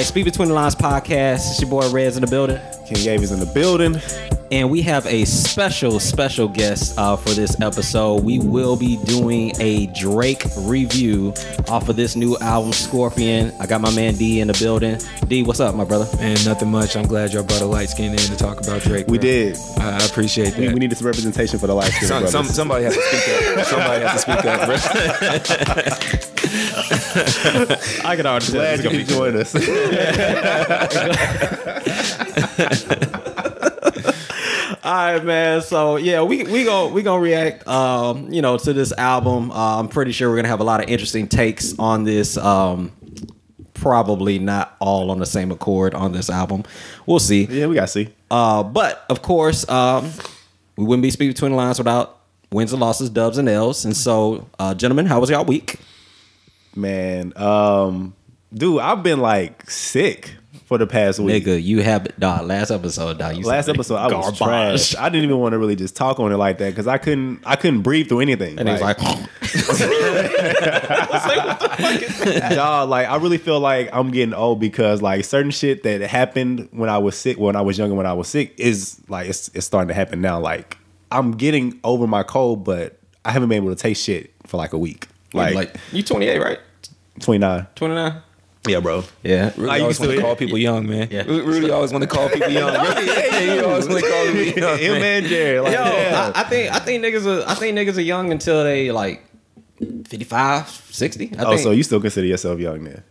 right, Speak Between the Lines podcast. It's your boy Rez in the building. King Gavy's in the building. And we have a special guest for this episode. We will be doing a Drake review off of this new album, Scorpion. I got my man D in the building. D, what's up, my brother? And nothing much. I'm glad y'all brought a light skin in to talk about Drake. Bro. We did. I appreciate that. We needed some representation for the light skin. Somebody has to speak up. I can already tell. Glad you could join us. All right, man. So yeah, we gonna react, to this album. I'm pretty sure we're gonna have a lot of interesting takes on this. Probably not all on the same accord on this album. We'll see. Yeah, we gotta see. But of course, we wouldn't be Speaking Between the Lines without wins and losses, dubs and L's. And so, gentlemen, how was y'all week? Man, dude, I've been like sick. For the past week. Nigga, you have... Last episode, I was trash. I didn't even want to really just talk on it like that because I couldn't breathe through anything. And like, he was like... I was like, what the fuck is that? Dog, like, I really feel like I'm getting old because, like, certain shit that happened when I was sick, when I was younger, when I was sick, is, like, it's starting to happen now. Like, I'm getting over my cold, but I haven't been able to taste shit for, like, a week. Like you 28, right? 29. 29? Yeah, bro. Yeah. Rudy always want to call people young, man. Yeah. Rudy always want to call people young. He always want to call people young. Him and Jerry. Like, yo, yeah. I think niggas are young until they like 55, 60. So you still consider yourself young then?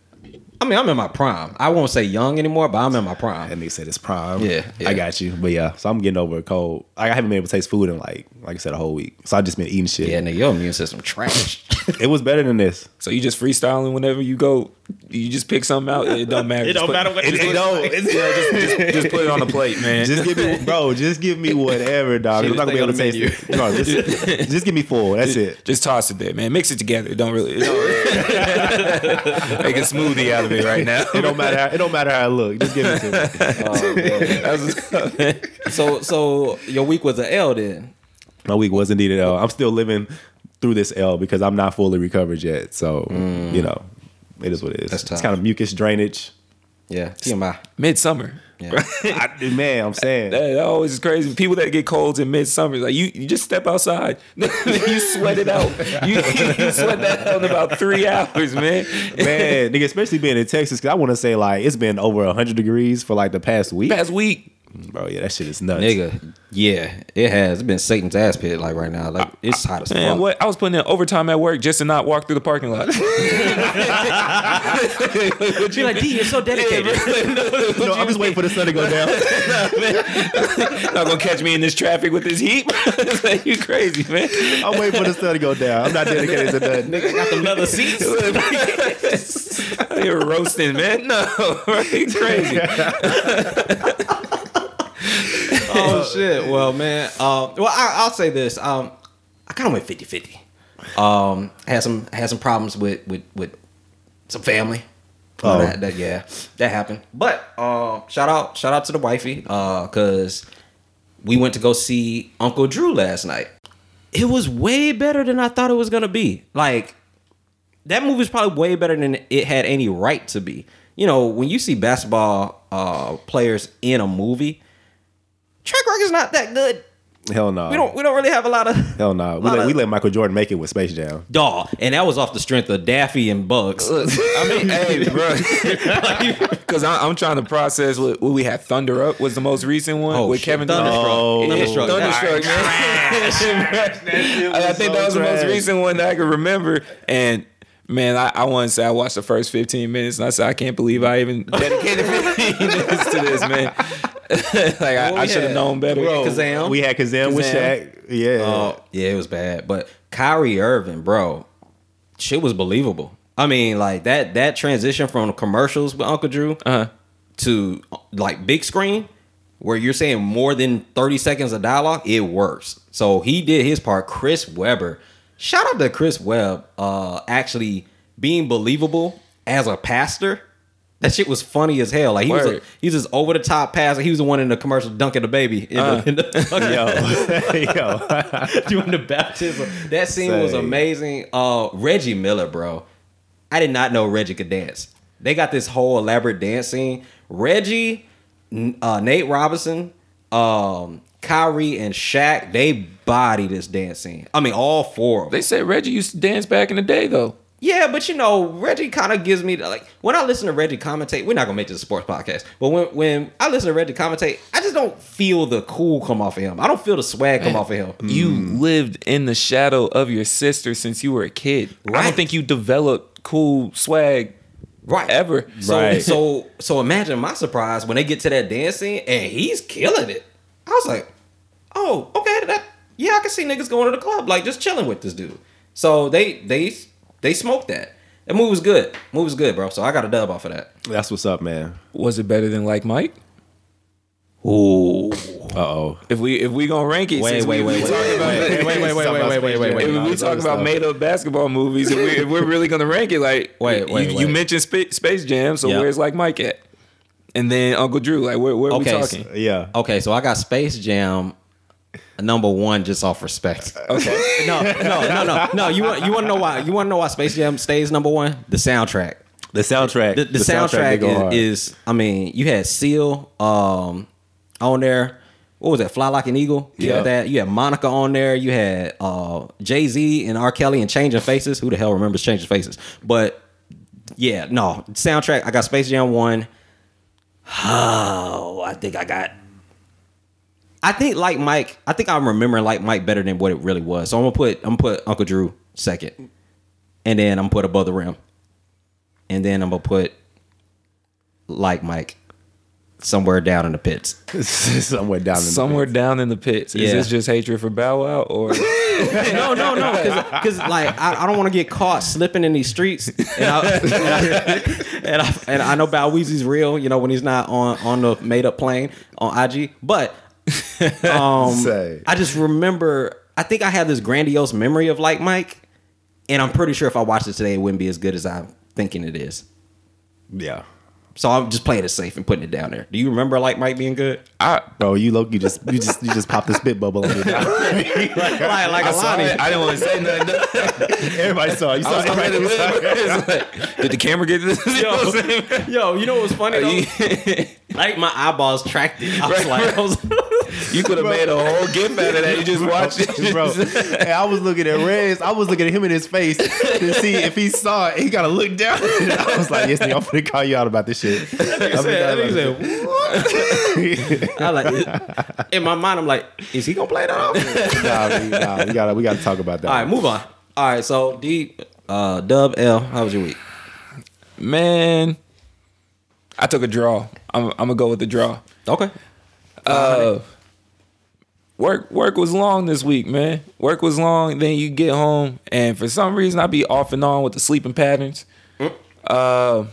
I mean, I'm in my prime. I won't say young anymore, but I'm in my prime. And they said it's prime. Yeah. I got you. But yeah, so I'm getting over a cold. I haven't been able to taste food in like I said, a whole week. So I've just been eating shit. Yeah, nigga, your immune system trash. It was better than this. So you just freestyling whenever you go. You just pick something out. It don't matter. It don't matter what it is. Just put it on a plate, man. Just give me whatever, dog. I'm not gonna be able to taste it. No, just give me full. That's it. Just toss it there, man. Mix it together. It don't really make a smoothie out of it right now. It don't matter how I look. Just give it to me. So your week was an L then? My week was indeed an L. I'm still living through this L because I'm not fully recovered yet. So it is what it is. That's tough. It's kind of mucus drainage. Yeah, TMI. Midsummer. Yeah. I'm saying that always is crazy. People that get colds in midsummer, like you just step outside, you sweat it out. You sweat that out in about 3 hours, man. Man, nigga, especially being in Texas, because I want to say like it's been over 100 degrees for like the past week. Bro, yeah, that shit is nuts. Nigga, yeah, it has. It's been Satan's ass pit like right now. Like it's hot as fuck. Man, what? I was putting in overtime at work just to not walk through the parking lot. You're like, D, you're so dedicated. No, I'm just waiting for the sun to go down. No, man. Not gonna catch me in this traffic with this heat. You crazy, man. I'm waiting for the sun to go down. I'm not dedicated to nothing. Nigga got the leather seats. You're roasting, man. No, right? Crazy. Oh shit. Well, man. I'll say this. I kind of went 50-50. Had some problems with some family. Oh, that happened. But shout out to the wifey because we went to go see Uncle Drew last night. It was way better than I thought it was gonna be. Like that movie was probably way better than it had any right to be. You know, when you see basketball players in a movie. Track record's not that good. Hell no. We don't really have a lot of. Hell no. We let Michael Jordan make it with Space Jam. Dog, and that was off the strength of Daffy and Bugs. I mean, hey, bro. Because I'm trying to process what we had. Thunder Up was the most recent one with Kevin Thunderstruck. Thunderstruck, man. I think that was the most recent one that I can remember, and. Man, I want to say I watched the first 15 minutes and I said, I can't believe I even dedicated 15 minutes to this, man. Like, I should have known better. Bro, we had Kazam with Shaq. Yeah. Yeah, it was bad. But Kyrie Irving, bro, shit was believable. I mean, like, that transition from commercials with Uncle Drew to, like, big screen where you're saying more than 30 seconds of dialogue, it works. So he did his part. Chris Webber. Shout out to Chris Webb actually being believable as a pastor. That shit was funny as hell. Like he was just over the top pastor. He was the one in the commercial dunking the baby in the doing the baptism. That scene was amazing. Reggie Miller, bro. I did not know Reggie could dance. They got this whole elaborate dance scene. Reggie, Nate Robinson, Kyrie, and Shaq, they body this dance scene. I mean, all four of them. They said Reggie used to dance back in the day, though. Yeah, but you know, Reggie kind of gives me, like, when I listen to Reggie commentate, we're not going to make this a sports podcast, but when I listen to Reggie commentate, I just don't feel the cool come off of him. I don't feel the swag come off of him. You lived in the shadow of your sister since you were a kid. Right. I don't think you developed cool swag ever. Right. So imagine my surprise when they get to that dance scene and he's killing it. I was like, oh, okay, I can see niggas going to the club, like, just chilling with this dude. So they smoked that. That movie was good. Movie was good, bro. So I got a dub off of that. That's what's up, man. Was it better than Like Mike? Ooh. Uh-oh. If we gonna rank it, wait. If we talk about made up basketball movies, if we're really gonna rank it, like, you mentioned Space Jam, so where's Like Mike at? And then Uncle Drew, like, where are we talking? Okay, so I got Space Jam number one, just off respect. Okay. No. You want to know why? You want to know why Space Jam stays number one? The soundtrack. The soundtrack is. I mean, you had Seal on there. What was that? Fly Like an Eagle. You had that. You had Monica on there. You had Jay-Z and R. Kelly and Changing Faces. Who the hell remembers Changing Faces? But yeah, no soundtrack. I got Space Jam 1. Oh, I think Like Mike. I think I remember Like Mike better than what it really was. So I'm gonna put Uncle Drew second, and then I'm gonna put Above the Rim, and then I'm gonna put Like Mike somewhere down in the pits. Somewhere down in the pits. Yeah. Is this just hatred for Bow Wow or? No. Because like I don't want to get caught slipping in these streets, and I know Bow Weezy's real. You know when he's not on the made up plane on IG, but. I just remember I think I had this grandiose memory of Like Mike, and I'm pretty sure if I watched it today it wouldn't be as good as I'm thinking it is. Yeah. So I'm just playing it safe and putting it down there. Do you remember Like Mike being good? Bro, you just popped the spit bubble on me. like Alani. I didn't want to say nothing. Everybody saw it. Did the camera get this? Yo, you know what was funny though? Like my eyeballs tracked it. I was like, you could have made a whole gif out of that. You just watched it, bro. Hey, I was looking at Rez. I was looking at him in his face to see if he saw it. He gotta look down. I was like, "Yes, nigga, I'm finna call you out about this shit." I said, "What?" I like in my mind, I'm like, "Is he gonna play that off?" Nah, we gotta talk about that. All right, move on. All right, so Dub L, how was your week, man? I took a draw. I'm gonna go with the draw. Okay. Work was long this week, man. Work was long. Then you get home, and for some reason, I be off and on with the sleeping patterns. But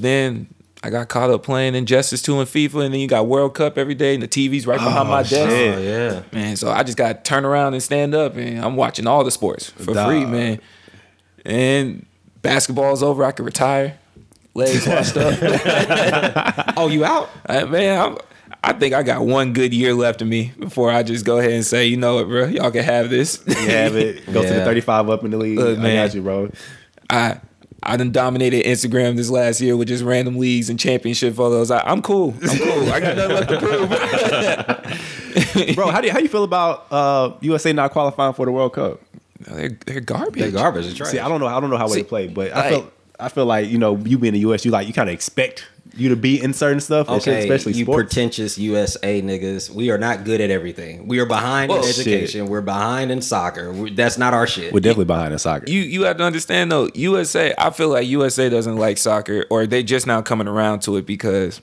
then I got caught up playing Injustice 2 and FIFA, and then you got World Cup every day, and the TV's right behind my desk. Oh, yeah, man. So I just got to turn around and stand up, and I'm watching all the sports for free, man. And basketball's over. I can retire. Legs washed up. Oh, you out? Man, I think I got one good year left in me before I just go ahead and say, you know what, bro, y'all can have this. You have it. Go to the 35 up in the league. Look, man, I got you, bro. I done dominated Instagram this last year with just random leagues and championship photos. I'm cool. I got nothing left to prove. Bro, how do you feel about USA not qualifying for the World Cup? No, they're garbage. They're garbage. That's right. See, I don't know how they play, but like, I feel like, you know, you being the US, you kind of expect you to be in certain stuff, especially you sports. Pretentious USA niggas. We are not good at everything. We are behind in education. Shit. We're behind in soccer. That's not our shit. We're definitely behind in soccer. You have to understand though, USA. I feel like USA doesn't like soccer, or they just now coming around to it because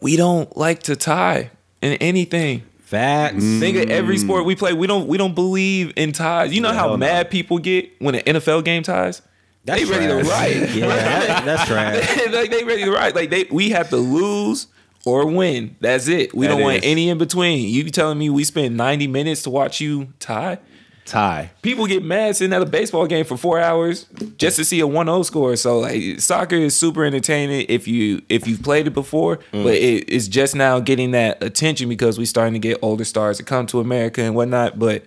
we don't like to tie in anything. Facts. Think of every sport we play. We don't believe in ties. You know how mad people get when an NFL game ties. They ready to ride. Yeah, that's right. Like they ready to ride. Like we have to lose or win. That's it. We don't want any in between. You telling me we spend 90 minutes to watch you tie? Tie. People get mad sitting at a baseball game for 4 hours just to see a 1-0 score. So like soccer is super entertaining if you've played it before, but it's just now getting that attention because we starting to get older stars that come to America and whatnot. But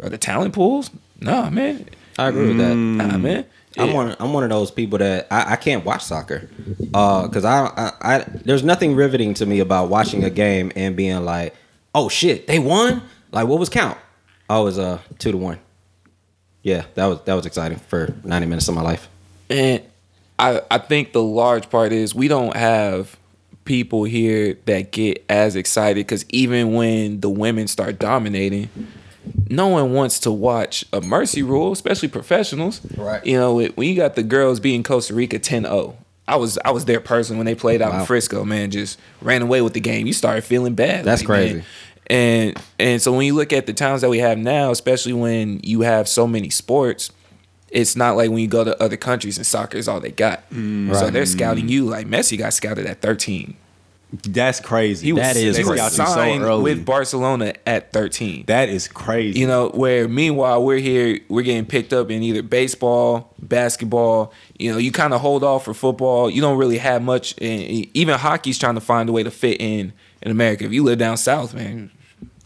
the talent pools, nah, man. I agree with that. Nah, man. Yeah. I'm one of those people that I can't watch soccer because I there's nothing riveting to me about watching a game and being like, oh shit, they won? Like, what was count? Oh, it was 2-1. Yeah, that was exciting for 90 minutes of my life. And I think the large part is we don't have people here that get as excited because even when the women start dominating, no one wants to watch a mercy rule, especially professionals. Right. You know, when you got the girls beating Costa Rica 10-0. I was their person when they played out in Frisco, man, just ran away with the game. You started feeling bad. That's like, crazy. Man. And so when you look at the times that we have now, especially when you have so many sports, it's not like when you go to other countries and soccer is all they got. Right. So they're scouting you like Messi got scouted at 13. That's crazy. He was signed so early with Barcelona at 13. That is crazy. You know, where meanwhile we're here, we're getting picked up in either baseball, basketball. You know, you kind of hold off for football. You don't really have much. And even hockey's trying to find a way to fit in America. If you live down south, man.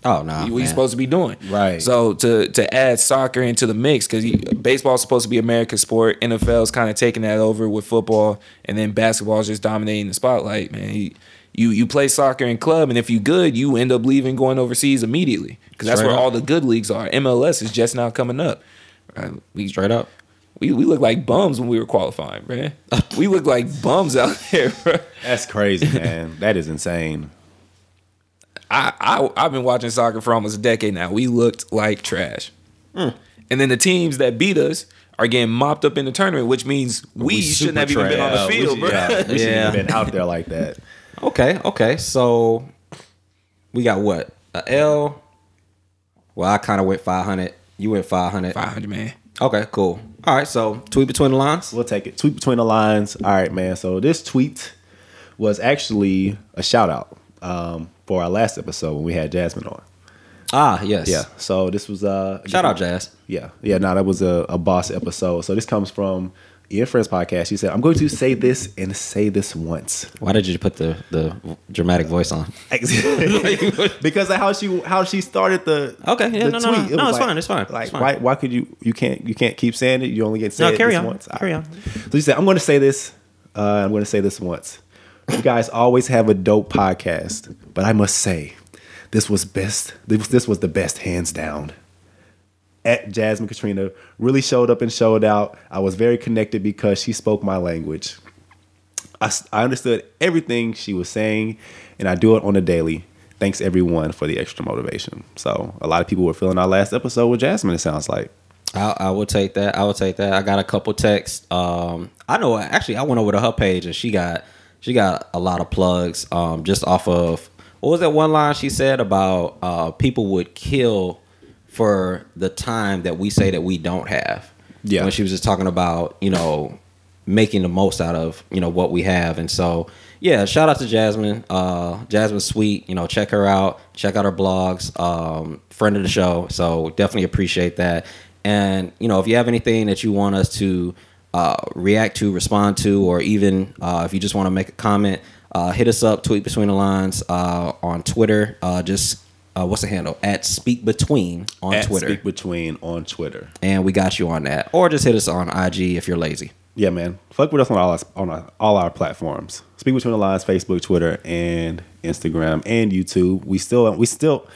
Oh, no. What you supposed to be doing. Right. So to add soccer into the mix, because baseball is supposed to be America's sport. NFL's kind of taking that over with football, and then basketball's just dominating the spotlight, man. You play soccer in club, and if you good, you end up leaving, going overseas immediately, because that's where all the good leagues are. MLS is just now coming up. Straight up. We look like bums when we were qualifying, man. We look like bums out there, bro. That's crazy, man. That is insane. I've been watching soccer for almost a decade now. We looked like trash. Mm. And then the teams that beat us are getting mopped up in the tournament, which means we shouldn't have even been on the field, bro. We shouldn't have been out there like that. Okay. So we got what? A L. Well, I kind of went 500. You went 500. 500, man. Okay, cool. All right, so tweet between the lines. We'll take it. Tweet between the lines. All right, man. So this tweet was actually a shout out. For our last episode when we had Jasmine on. Ah, yes. Yeah. So this was shout out Jazz. Yeah. Yeah, no, that was a boss episode. So this comes from Ian Friend's podcast. She said, I'm going to say this and say this once. Why did you put the dramatic voice on? Because of how she started the okay, yeah, the no, no, tweet. No, it's like, fine, it's fine. Like it's fine. Why could you can't keep saying it, you only get to say it once. Carry on. So she said, I'm gonna say this once. You guys always have a dope podcast, but I must say, this was the best, hands down. At Jasmine Katrina really showed up and showed out. I was very connected because she spoke my language. I understood everything she was saying, and I do it on a daily. Thanks everyone for the extra motivation. So a lot of people were feeling our last episode with Jasmine, it sounds like. I will take that. I got a couple texts. I know. Actually, I went over to her page and she got a lot of plugs just off of, what was that one line she said about people would kill for the time that we say that we don't have? Yeah. When she was just talking about, you know, making the most out of, you know, what we have. And so, yeah, shout out to Jasmine. Jasmine's sweet. You know, check her out. Check out her blogs. Friend of the show. So definitely appreciate that. And, you know, if you have anything that you want us to react to, respond to, or even if you just want to make a comment, hit us up, tweet between the lines on Twitter. What's the handle? At Speak Between on Twitter. Speak Between on Twitter. And we got you on that. Or just hit us on IG if you're lazy. Yeah, man. Fuck with us on all our platforms. Speak Between the Lines, Facebook, Twitter, and Instagram, and YouTube. We still.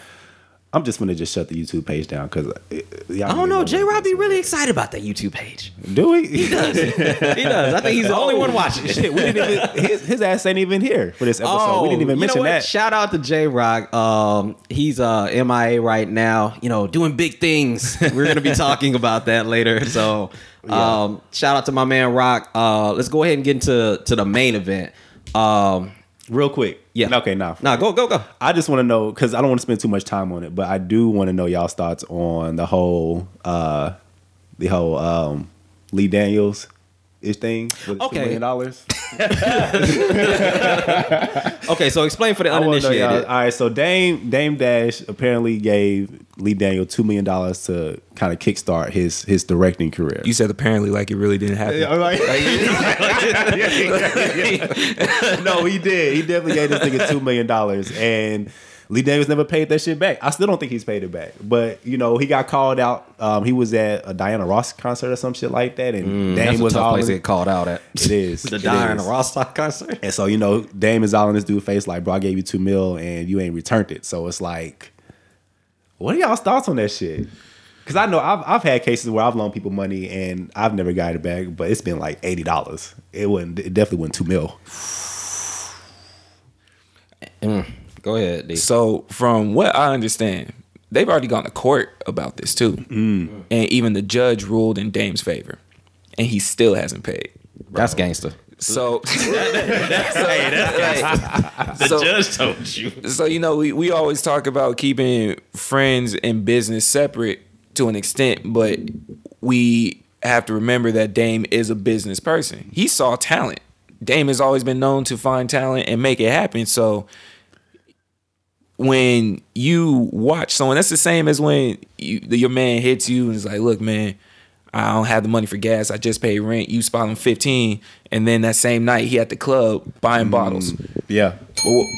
I'm just going to shut the YouTube page down because I don't know. J-Rob be really excited about that YouTube page. Do he? He does. I think he's the only one watching. Shit, we didn't even, his ass ain't even here for this episode. We didn't even mention that. Shout out to J-Rob. He's MIA right now. You know, doing big things. We're going to be talking about that later. So, shout out to my man Rock. Let's go ahead and get into the main event. Real quick. Yeah. Okay, now. Nah, go. I just want to know, because I don't want to spend too much time on it, but I do want to know y'all's thoughts on the whole Lee Daniels-ish thing with $2 million. Okay, so explain for the uninitiated. All right, so Dame Dash apparently gave Lee Daniels $2 million to kind of kickstart his directing career. You said apparently like it really didn't happen. No, he did. He definitely gave this nigga $2 million. And Lee Daniels never paid that shit back. I still don't think he's paid it back. But, you know, he got called out. He was at a Diana Ross concert or some shit like that. And Dame was all in. That's a tough place to get called out at. It is. The Diana Ross concert. And so, you know, Dame is all in this dude's face like, bro, I gave you $2 million and you ain't returned it. So it's like, what are y'all's thoughts on that shit? Because I know I've had cases where I've loaned people money and I've never got it back, but it's been like $80. It definitely wasn't $2 million. Go ahead, D. So from what I understand, they've already gone to court about this too. And even the judge ruled in Dame's favor, and he still hasn't paid. Bro. That's gangster. So, the judge told you. So, you know, we always talk about keeping friends and business separate to an extent, but we have to remember that Dame is a business person. He saw talent. Dame has always been known to find talent and make it happen. So when you watch someone, that's the same as when your man hits you and is like, look, man, I don't have the money for gas. I just paid rent. You spot him $15, and then that same night he at the club buying bottles. Yeah,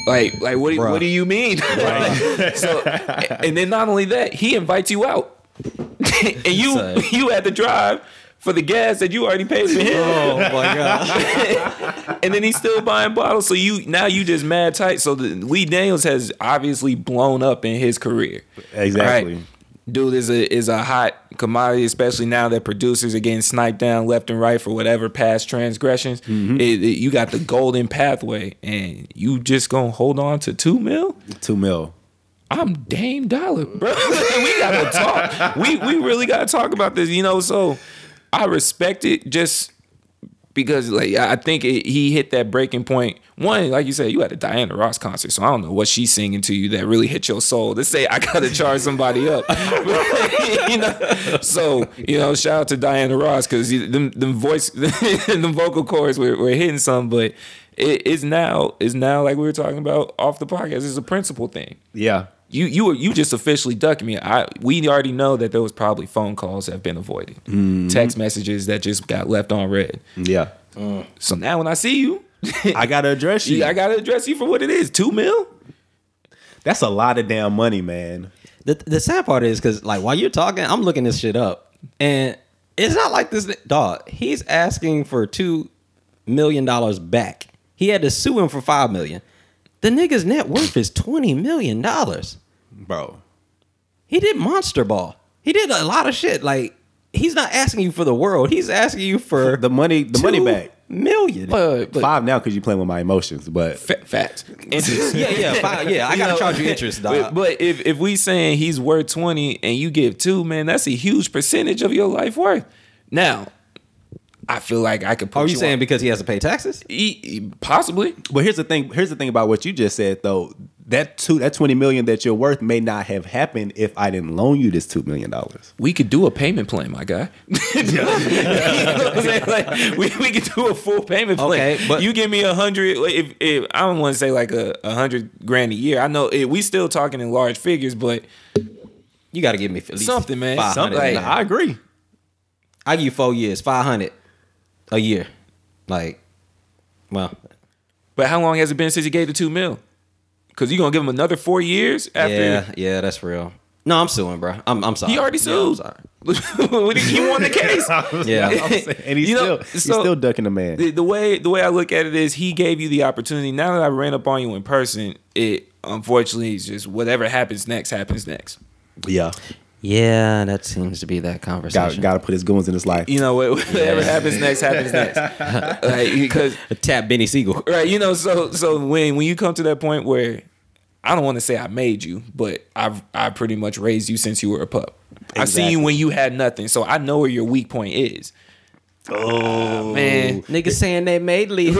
like what do you mean? Right. So, and then not only that, he invites you out, and you had to drive for the gas that you already paid for him. Oh my god! And then he's still buying bottles. So you just mad tight. So Lee Daniels has obviously blown up in his career. Exactly. Right? Dude is a hot commodity, especially now that producers are getting sniped down left and right for whatever past transgressions. Mm-hmm. You got the golden pathway, and you just gonna hold on to $2 million? $2 million. I'm Dame Dollar, bro. We gotta talk. We really gotta talk about this, you know. So I respect it just because, like, I think he hit that breaking point. One, like you said, you had a Diana Ross concert, so I don't know what she's singing to you that really hit your soul to say I gotta charge somebody up. You know? So, you know, shout out to Diana Ross because them vocal cords were hitting some, but it is now like we were talking about off the podcast. It's a principle thing. Yeah. You just officially ducked me. We already know that there was probably phone calls that have been avoided. Mm-hmm. Text messages that just got left on read. Yeah. So now when I see you, I got to address you. I got to address you for what it is. $2 million? That's a lot of damn money, man. The sad part is because, like, while you're talking, I'm looking this shit up. And it's not like this. Dog, he's asking for $2 million back. He had to sue him for $5 million. The nigga's net worth is $20 million. Bro. He did Monster Ball. He did a lot of shit. Like, he's not asking you for the world. He's asking you for the money back. $2 million. But, $5 now because you're playing with my emotions. But facts. Interest. yeah. $5, I got to charge you interest, dog. But if we saying he's worth 20 and you give $2, man, that's a huge percentage of your life worth. Now, I feel like I could put you saying on. Because he has to pay taxes? Possibly. But here's the thing about what you just said, though. That $20 million that you're worth may not have happened if I didn't loan you this $2 million. We could do a payment plan, my guy. You know what I'm saying? Like, we could do a full payment plan. Okay, but you give me $100, if I don't want to say like $100,000 a year. I know we still talking in large figures, but you got to give me at least something, man. Something. Like, I agree. I give you 4 years, $500 a year. Like, well. But how long has it been since you gave the $2 million? Because you're going to give him another 4 years after. Yeah, that's real. No, I'm suing, bro. I'm sorry. He already sued. Yeah, I'm sorry. He won the case. And he's still ducking the man. The way I look at it is he gave you the opportunity. Now that I ran up on you in person, it unfortunately is just whatever happens next. Yeah. Yeah, that seems to be that conversation. Got to put his goons in his life. You know, whatever happens next. Like, because tap Benny Siegel. Right, you know, so when you come to that point where I don't want to say I made you, but I pretty much raised you since you were a pup. Exactly. I've seen you when you had nothing, so I know where your weak point is. Oh man, niggas saying they made leave.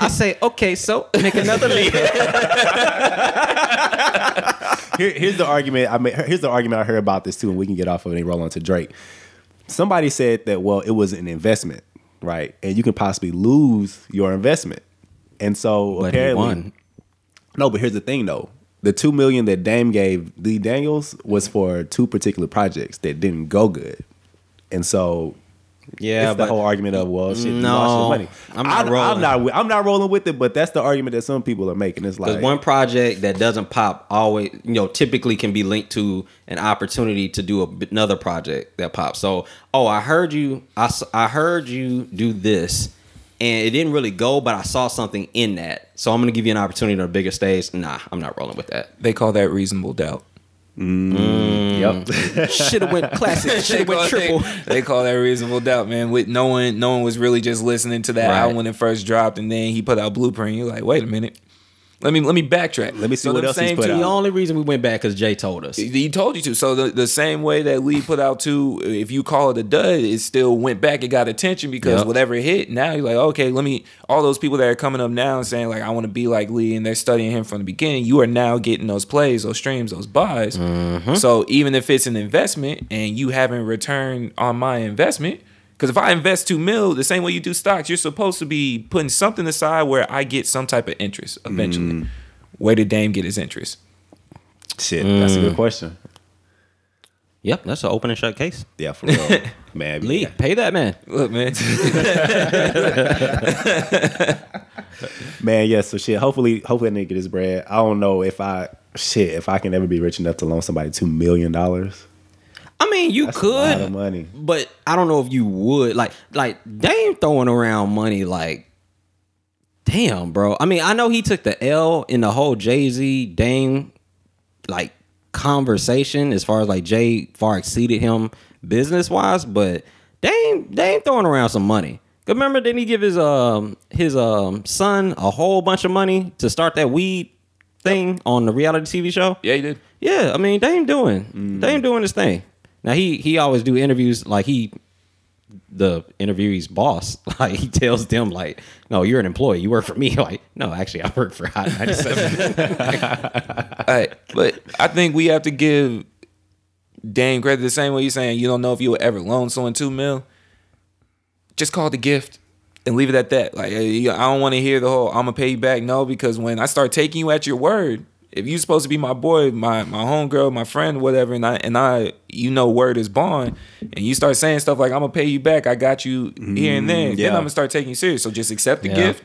I say, okay, so make another leave. Here's the argument I heard about this too, and we can get off of it and roll on to Drake. Somebody said that, well, it was an investment, right? And you can possibly lose your investment. And so but apparently, he won. No, but here's the thing though. The $2 million that Dame gave Lee Daniels was for two particular projects that didn't go good. And so Yeah, it's the whole argument of, well, shit, no, money. I'm not rolling with it, but that's the argument that some people are making. It's like one project that doesn't pop always, typically can be linked to an opportunity to do another project that pops. So, I heard you do this, and it didn't really go, but I saw something in that. So I'm gonna give you an opportunity on a bigger stage. Nah, I'm not rolling with that. They call that reasonable doubt. Yep. Should've went classic. Should've went triple. They call that reasonable doubt, man. With no one was really just listening to that album when it first dropped, and then he put out Blueprint. You're like, wait a minute. Let me backtrack. Let me see what else he's put out. The only reason we went back because Jay told us. He told you to. So the same way that Lee put out two, if you call it a dud, it still went back. It got attention because whatever it hit, now you're like, okay, all those people that are coming up now and saying like, I want to be like Lee, and they're studying him from the beginning, you are now getting those plays, those streams, those buys. Mm-hmm. So even if it's an investment and you haven't returned on my investment, because if I invest $2 million, the same way you do stocks, you're supposed to be putting something aside where I get some type of interest eventually. Where did Dame get his interest? Shit, that's a good question. Yep, that's an open and shut case. Yeah, for real. Man, Lee, pay that man. Look, man. Man, yeah, so shit, hopefully that nigga get his bread. I don't know if I can ever be rich enough to loan somebody $2 million. I mean, that's could, a lot of money. But I don't know if you would. Like Dame throwing around money, like, damn, bro. I mean, I know he took the L in the whole Jay-Z, Dame, like, conversation as far as, like, Jay far exceeded him business-wise, but Dame throwing around some money. Remember, didn't he give his son a whole bunch of money to start that weed thing on the reality TV show? Yeah, he did. Yeah, I mean, Dame doing his thing. Now he always do interviews like the interviewee's boss, like he tells them like, no, you're an employee, you work for me. Like, no, actually I work for Hot 97. All right, but I think we have to give Dame credit the same way you're saying you don't know if you will ever loan someone $2 million. Just call it a gift and leave it at that. Like, I don't want to hear the whole I'm gonna pay you back. No, because when I start taking you at your word, if you're supposed to be my boy, my homegirl, my friend, whatever, and word is bond, and you start saying stuff like, I'm going to pay you back, I got you here and there, then I'm going to start taking you serious. So just accept the gift.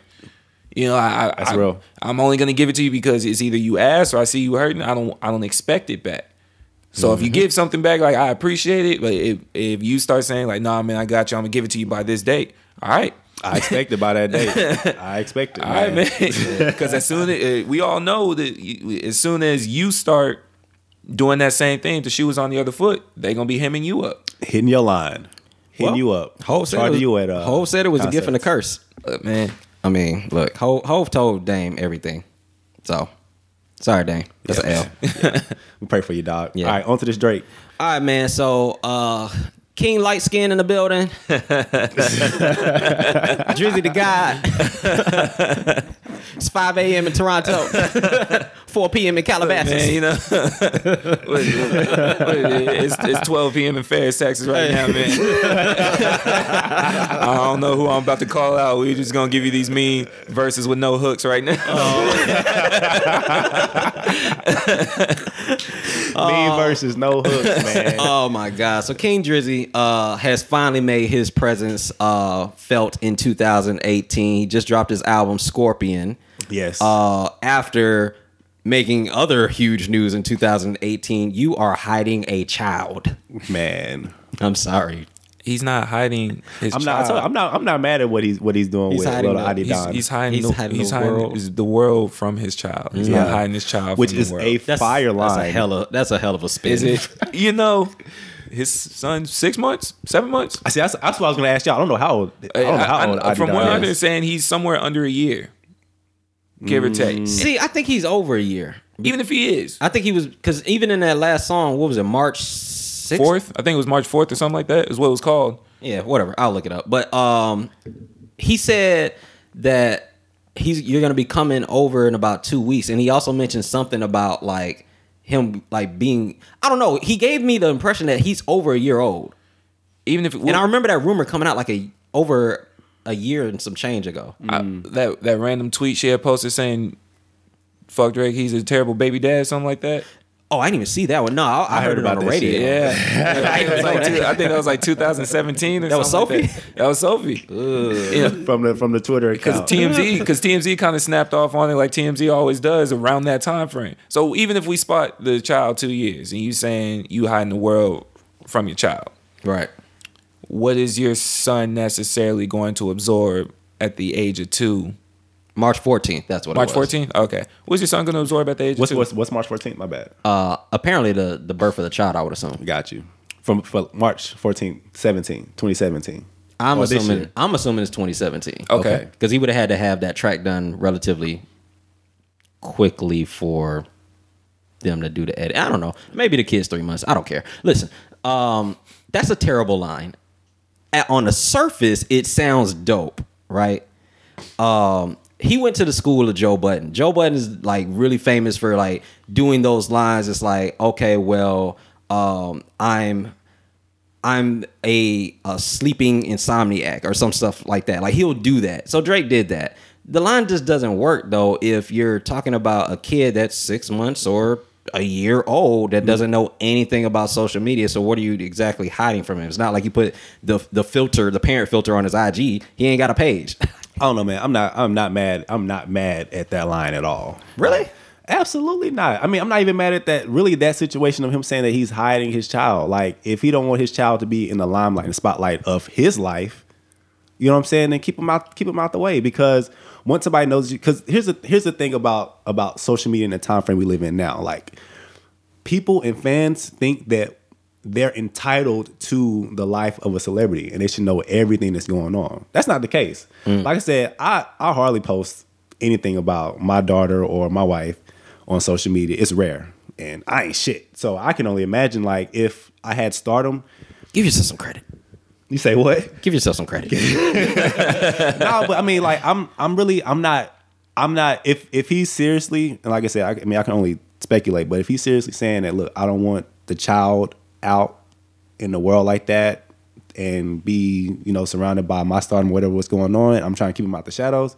That's real. I'm only going to give it to you because it's either you asked or I see you hurting. I don't expect it back. So if you give something back, like, I appreciate it, but if you start saying like, nah, man, I got you, I'm going to give it to you by this date, all right. I expect it by that day. I expect it. All right, man. Because as soon as we all know that, as soon as you start doing that same thing, the shoe is on the other foot. They're gonna be hemming you up, hitting your line, you up. Hov said it was a gift and a curse. Man, I mean, look, Hov told Dame everything. So sorry, Dame. That's an L. Yeah. We pray for you, dog. Yeah. All right, on to this Drake. All right, man. So. King Light Skin in the building. Drizzy the God. It's 5 a.m. in Toronto. 4 p.m. in Calabasas. Man, it's 12 p.m. in Ferris, Texas right now, man. I don't know who I'm about to call out. We're just going to give you these mean verses with no hooks right now. Mean verses, no hooks, man. Oh, my God. So King Drizzy has finally made his presence felt in 2018. He just dropped his album Scorpion. Yes. After making other huge news in 2018, You Are Hiding a Child. Man, I'm sorry. He's not hiding his child. I'm not mad at what he's doing with Lil Adidon. He's hiding the world from his child. He's not hiding his child from the world. Which is a fire line. That's a hell of a spin. Is it? His son, 6 months, 7 months. I see. That's what I was gonna ask y'all. I don't know how old. I don't know how old. From what I've been saying, he's somewhere under a year, give or take. See, I think he's over a year. Even if he is, I think he was, because even in that last song, what was it, March 4th? I think it was March 4th or something like that. Is what it was called. Yeah, whatever. I'll look it up. But he said that you're gonna be coming over in about 2 weeks, and he also mentioned something about like. Him like being, I don't know. He gave me the impression that he's over a year old, even if. And I remember that rumor coming out like over a year and some change ago. That random tweet she had posted saying, "Fuck Drake, he's a terrible baby dad," something like that. Oh, I didn't even see that one. No, I heard about it on the radio. Yeah. I think that was like 2017 or something. That was Sophie. Yeah. From the Twitter account. Because TMZ kind of snapped off on it like TMZ always does around that time frame. So even if we spot the child 2 years and you saying you hiding the world from your child. Right. What is your son necessarily going to absorb at the age of 2? March 14th, that's what March it was. March 14th? Okay. What's your son going to absorb at the age of 2? What's March 14th? My bad. Apparently the birth of the child, I would assume. Got you. For March 14th, 2017. I'm assuming it's 2017. Okay. Because he would have had to have that track done relatively quickly for them to do the edit. I don't know. Maybe the kid's 3 months. I don't care. Listen, that's a terrible line. On the surface, it sounds dope, right? He went to the school of Joe Budden. Joe Budden is like really famous for like doing those lines. It's like, okay, well, I'm a sleeping insomniac or some stuff like that. Like he'll do that. So Drake did that. The line just doesn't work though if you're talking about a kid that's 6 months or a year old that doesn't know anything about social media. So what are you exactly hiding from him? It's not like you put the filter, the parent filter on his IG. He ain't got a page. I don't know, man. I'm not mad. I'm not mad at that line at all. Really? Like, absolutely not. I mean, I'm not even mad at that. Really, that situation of him saying that he's hiding his child. Like, if he don't want his child to be in the limelight, the spotlight of his life, you know what I'm saying? Then keep him out the way. Because once somebody knows you, because here's the thing about social media and the time frame we live in now. Like, people and fans think that they're entitled to the life of a celebrity and they should know everything that's going on. That's not the case. Like I said, I hardly post anything about my daughter or my wife on social media. It's rare and I ain't shit. So I can only imagine like if I had stardom. Give yourself some credit. You say what? Give yourself some credit. No, but I mean like I'm not if he's seriously, and like I said, I mean I can only speculate, but if he's seriously saying that, look, I don't want the child out in the world like that and be, you know, surrounded by my stardom, whatever was going on. I'm trying to keep him out the shadows.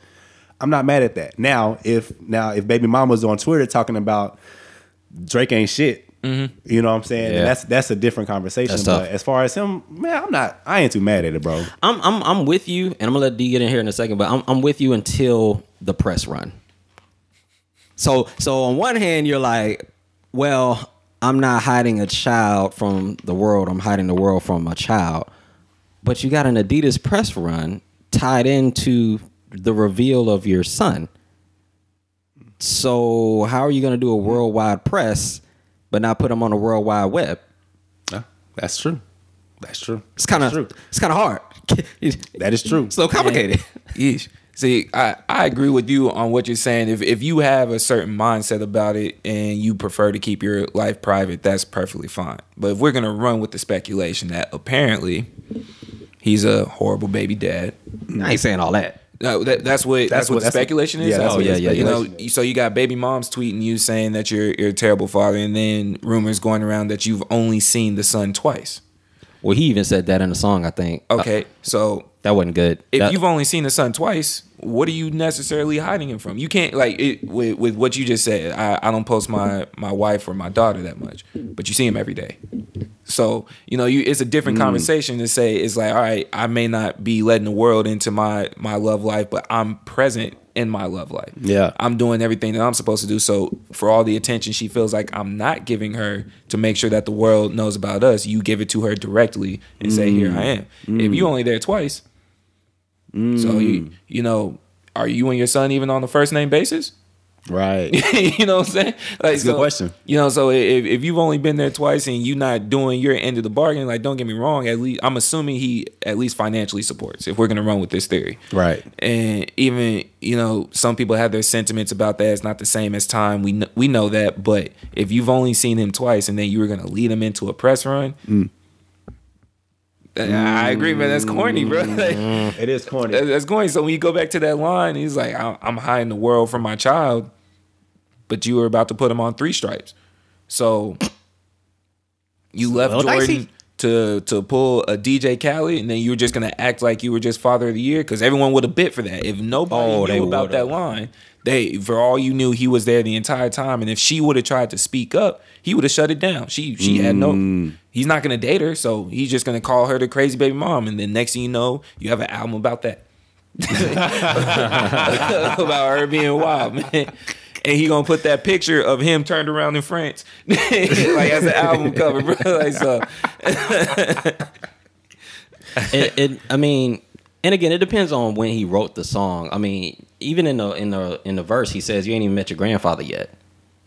I'm not mad at that. Now if baby mama's on Twitter talking about Drake ain't shit, you know what I'm saying? Yeah. And that's a different conversation. But as far as him, man, I ain't too mad at it, bro. I'm with you, and I'm gonna let D get in here in a second, but I'm with you until the press run. So on one hand you're like, well, I'm not hiding a child from the world. I'm hiding the world from a child. But you got an Adidas press run tied into the reveal of your son. So how are you going to do a worldwide press but not put him on a worldwide web? Yeah, that's true. That's true. It's kind of hard. That is true. So complicated. Yeesh. See, I agree with you on what you're saying. If you have a certain mindset about it and you prefer to keep your life private, that's perfectly fine. But if we're going to run with the speculation that apparently he's a horrible baby dad. I ain't saying all that. No, that's what speculation is. Yeah. You know, so you got baby moms tweeting you saying that you're a terrible father, and then rumors going around that you've only seen the son twice. Well, he even said that in the song, I think. Okay, so... That wasn't good. If you've only seen the son twice, what are you necessarily hiding him from? You can't, like, with what you just said, I don't post my wife or my daughter that much, but you see him every day. So, you know, it's a different conversation to say, it's like, all right, I may not be letting the world into my love life, but I'm present in my love life. Yeah. I'm doing everything that I'm supposed to do, so for all the attention she feels like I'm not giving her to make sure that the world knows about us, you give it to her directly and say, here I am. If you only there twice... So, you know, are you and your son even on the first name basis? Right. You know what I'm saying? Like, that's a good question. You know, so if you've only been there twice and you're not doing your end of the bargain, like, don't get me wrong, at least I'm assuming he at least financially supports if we're going to run with this theory. Right. And even, you know, some people have their sentiments about that. It's not the same as time. We know that. But if you've only seen him twice and then you were going to lead him into a press run... I agree, man. That's corny, bro. Like, it is corny. That's corny. So when you go back to that line, he's like, I'm hiding the world from my child, but you were about to put him on 3 stripes. So you left Jordan to pull a DJ Khaled, and then you were just going to act like you were just Father of the Year, because everyone would have bid for that. If nobody knew about that line, they, for all you knew, he was there the entire time. And if she would have tried to speak up, he would have shut it down. She had no... He's not going to date her, so he's just going to call her the crazy baby mom. And then next thing you know, you have an album about that. About her being wild, man. And he gonna put that picture of him turned around in France, like as an album cover, bro. Like, so. And again, it depends on when he wrote the song. I mean, even in the verse, he says, "You ain't even met your grandfather yet."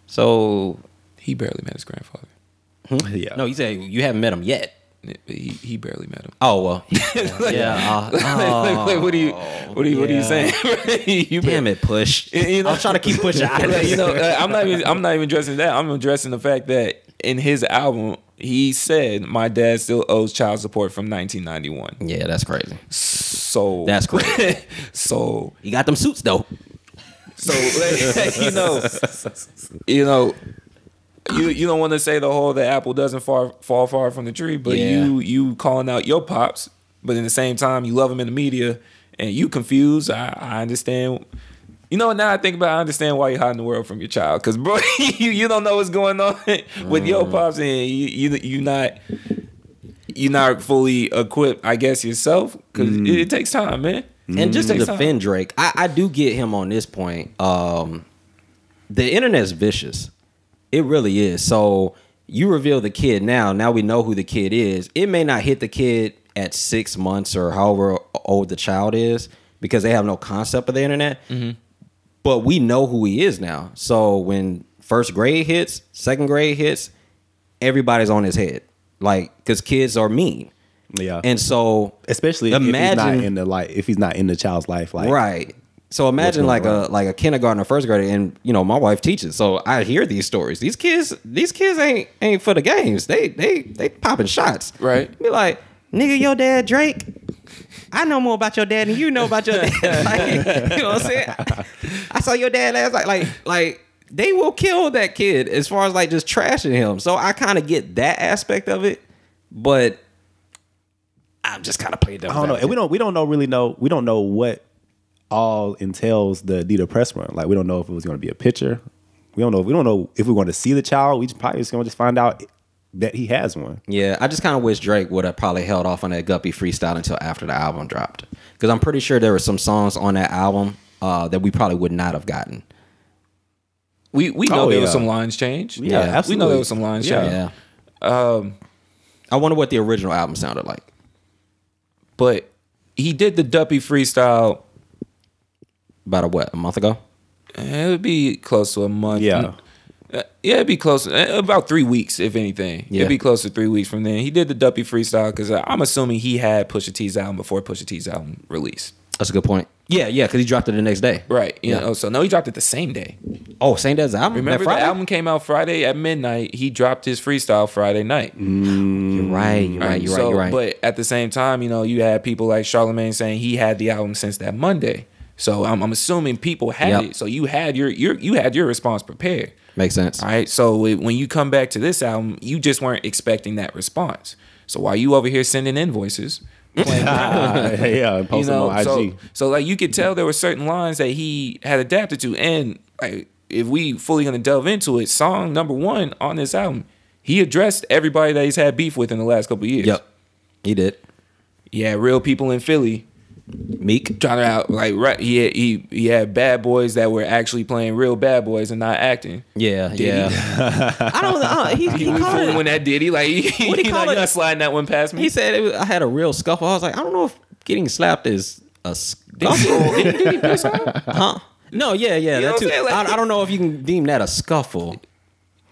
So he barely met his grandfather. Hmm? Yeah. No, he said you haven't met him yet. He barely met him. Oh well. Yeah. What are you saying? You damn it, Push. You know, I'm trying to keep pushing. I'm not even addressing that. I'm addressing the fact that in his album he said my dad still owes child support from 1991. Yeah, that's crazy. So that's crazy. So he got them suits though. So you know. You don't want to say the whole the apple doesn't fall far from the tree, but you calling out your pops, but in the same time you love him in the media and you confused. I understand. You know, now I think about it, I understand why you're hiding the world from your child, because bro, you don't know what's going on with your pops, and you're not fully equipped, I guess, yourself, because it takes time, man. And just to defend Drake, I do get him on this point. The internet's vicious. It really is. So you reveal the kid now. Now we know who the kid is. It may not hit the kid at 6 months or however old the child is, because they have no concept of the internet. Mm-hmm. But we know who he is now. So when first grade hits, second grade hits, everybody's on his head. Like, because kids are mean. Yeah. And so especially if he's not in the child's life. Like, right. So imagine like a kindergarten or first grader, and you know my wife teaches, so I hear these stories. These kids ain't for the games. They popping shots. Right. Be like, nigga, your dad Drake. I know more about your dad than you know about your dad. Like, you know what I'm saying? I saw your dad last night. Like they will kill that kid as far as like just trashing him. So I kind of get that aspect of it, but I'm just kind of playing devil's advocate. I don't know. And we don't know what all entails the Adidas press run. Like, we don't know if it was going to be a picture. We don't know if we're going to see the child. We probably just going to find out that he has one. Yeah, I just kind of wish Drake would have probably held off on that Guppy freestyle until after the album dropped, because I'm pretty sure there were some songs on that album that we probably would not have gotten. We know there was some lines changed. Yeah, absolutely. We know there was some lines changed. Yeah. I wonder what the original album sounded like. But he did the Guppy freestyle about a month ago? It would be close to a month. Yeah. Yeah, it'd be close. About 3 weeks, if anything. Yeah. It'd be close to 3 weeks from then. He did the Duppy freestyle because I'm assuming he had Pusha T's album before Pusha T's album released. That's a good point. Yeah, because he dropped it the next day. Right. So he dropped it the same day. Oh, same day as the album? Remember, the album came out Friday at midnight. He dropped his freestyle Friday night. You're right. But at the same time, you know, you had people like Charlamagne saying he had the album since that Monday. So I'm assuming people had it. So you had your response prepared. Makes sense. All right. So when you come back to this album, you just weren't expecting that response. So while you over here sending invoices, and posting on IG. So like you could tell there were certain lines that he had adapted to, and like, if we fully gonna delve into it, song number 1 on this album, he addressed everybody that he's had beef with in the last couple of years. Yep, he did. Yeah, real people in Philly. Meek trying to out like right. He had bad boys that were actually playing real bad boys and not acting. Yeah, Diddy. Yeah. I don't know. He called it when that Diddy like you're not sliding that one past me. He said I had a real scuffle. I was like, I don't know if getting slapped is a scuffle. Did he do something? Huh? No. Yeah. That too. Like, I don't know if you can deem that a scuffle.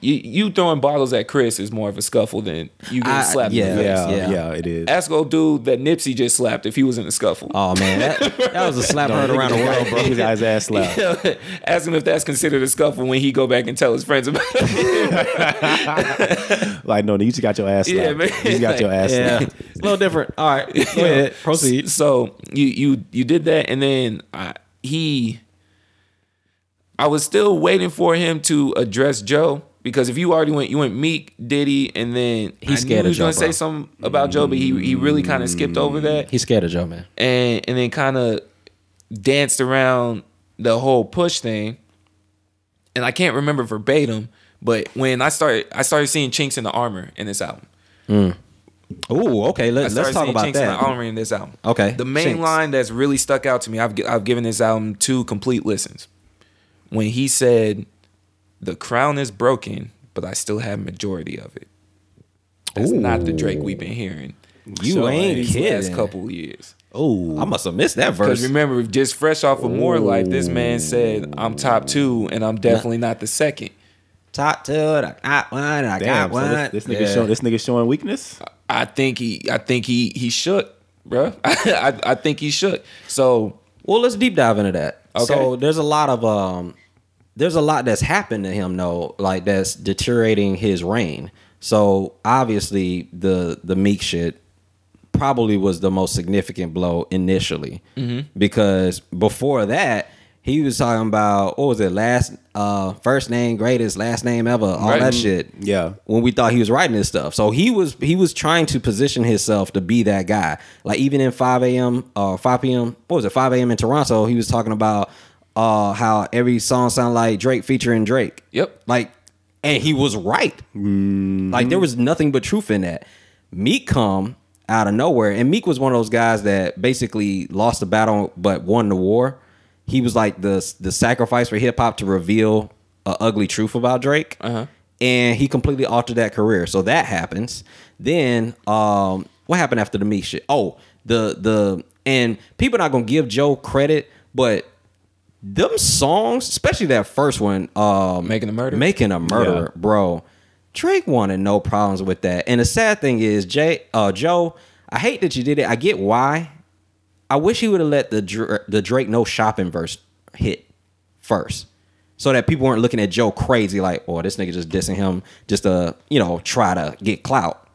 You throwing bottles at Chris is more of a scuffle than you getting slapped in the face. Yeah, it is. Ask old dude that Nipsey just slapped if he was in a scuffle. Oh, man. That was a slap heard around the world, bro. He got his ass slapped. Yeah, ask him if that's considered a scuffle when he go back and tell his friends about it. Like, no, you just got your ass slapped. Yeah, man. You just got your ass slapped. It's a little different. All right. Go ahead. Proceed. So you did that, and then I was still waiting for him to address Joe. Because if you already went, you went Meek, Diddy, and then he's scared of Joe. He was gonna say something about Joe, but he really kind of skipped over that. He's scared of Joe, man, and then kind of danced around the whole Push thing. And I can't remember verbatim, but when I started seeing chinks in the armor in this album. Mm. Oh, okay. Let's talk about that. I started seeing chinks in the armor in this album. Okay. The main line that's really stuck out to me, I've given this album 2 complete listens. When he said, "The crown is broken, but I still have majority of it." That's not the Drake we've been hearing. You ain't kidding. Last couple years. Oh, I must have missed that verse. Because remember, just fresh off of More Life, this man said, "I'm top 2, and I'm definitely not the second. Top 2, I got one. So this nigga showing weakness. I think he shook, bro. I think he shook. So, well, let's deep dive into that. Okay. So there's a lot that's happened to him though, like that's deteriorating his reign. So obviously the Meek shit probably was the most significant blow initially, because before that he was talking about, what was it, first name greatest, last name ever, all that shit. Yeah. When we thought he was writing this stuff, so he was trying to position himself to be that guy. Like even in 5 p.m. What was it? 5 a.m. in Toronto, he was talking about how every song sounded like Drake featuring Drake. Yep. Like, and he was right. Mm-hmm. Like there was nothing but truth in that. Meek come out of nowhere, and Meek was one of those guys that basically lost the battle but won the war. He was like the sacrifice for hip hop to reveal an ugly truth about Drake, and he completely altered that career. So that happens. Then what happened after the Meek shit? Oh, the and people are not gonna give Joe credit, but them songs, especially that first one, Making a Murderer, bro. Drake wanted no problems with that. And the sad thing is, Joe, I hate that you did it. I get why. I wish he would have let the Drake No Shopping verse hit first, so that people weren't looking at Joe crazy like, oh, this nigga just dissing him just to, try to get clout.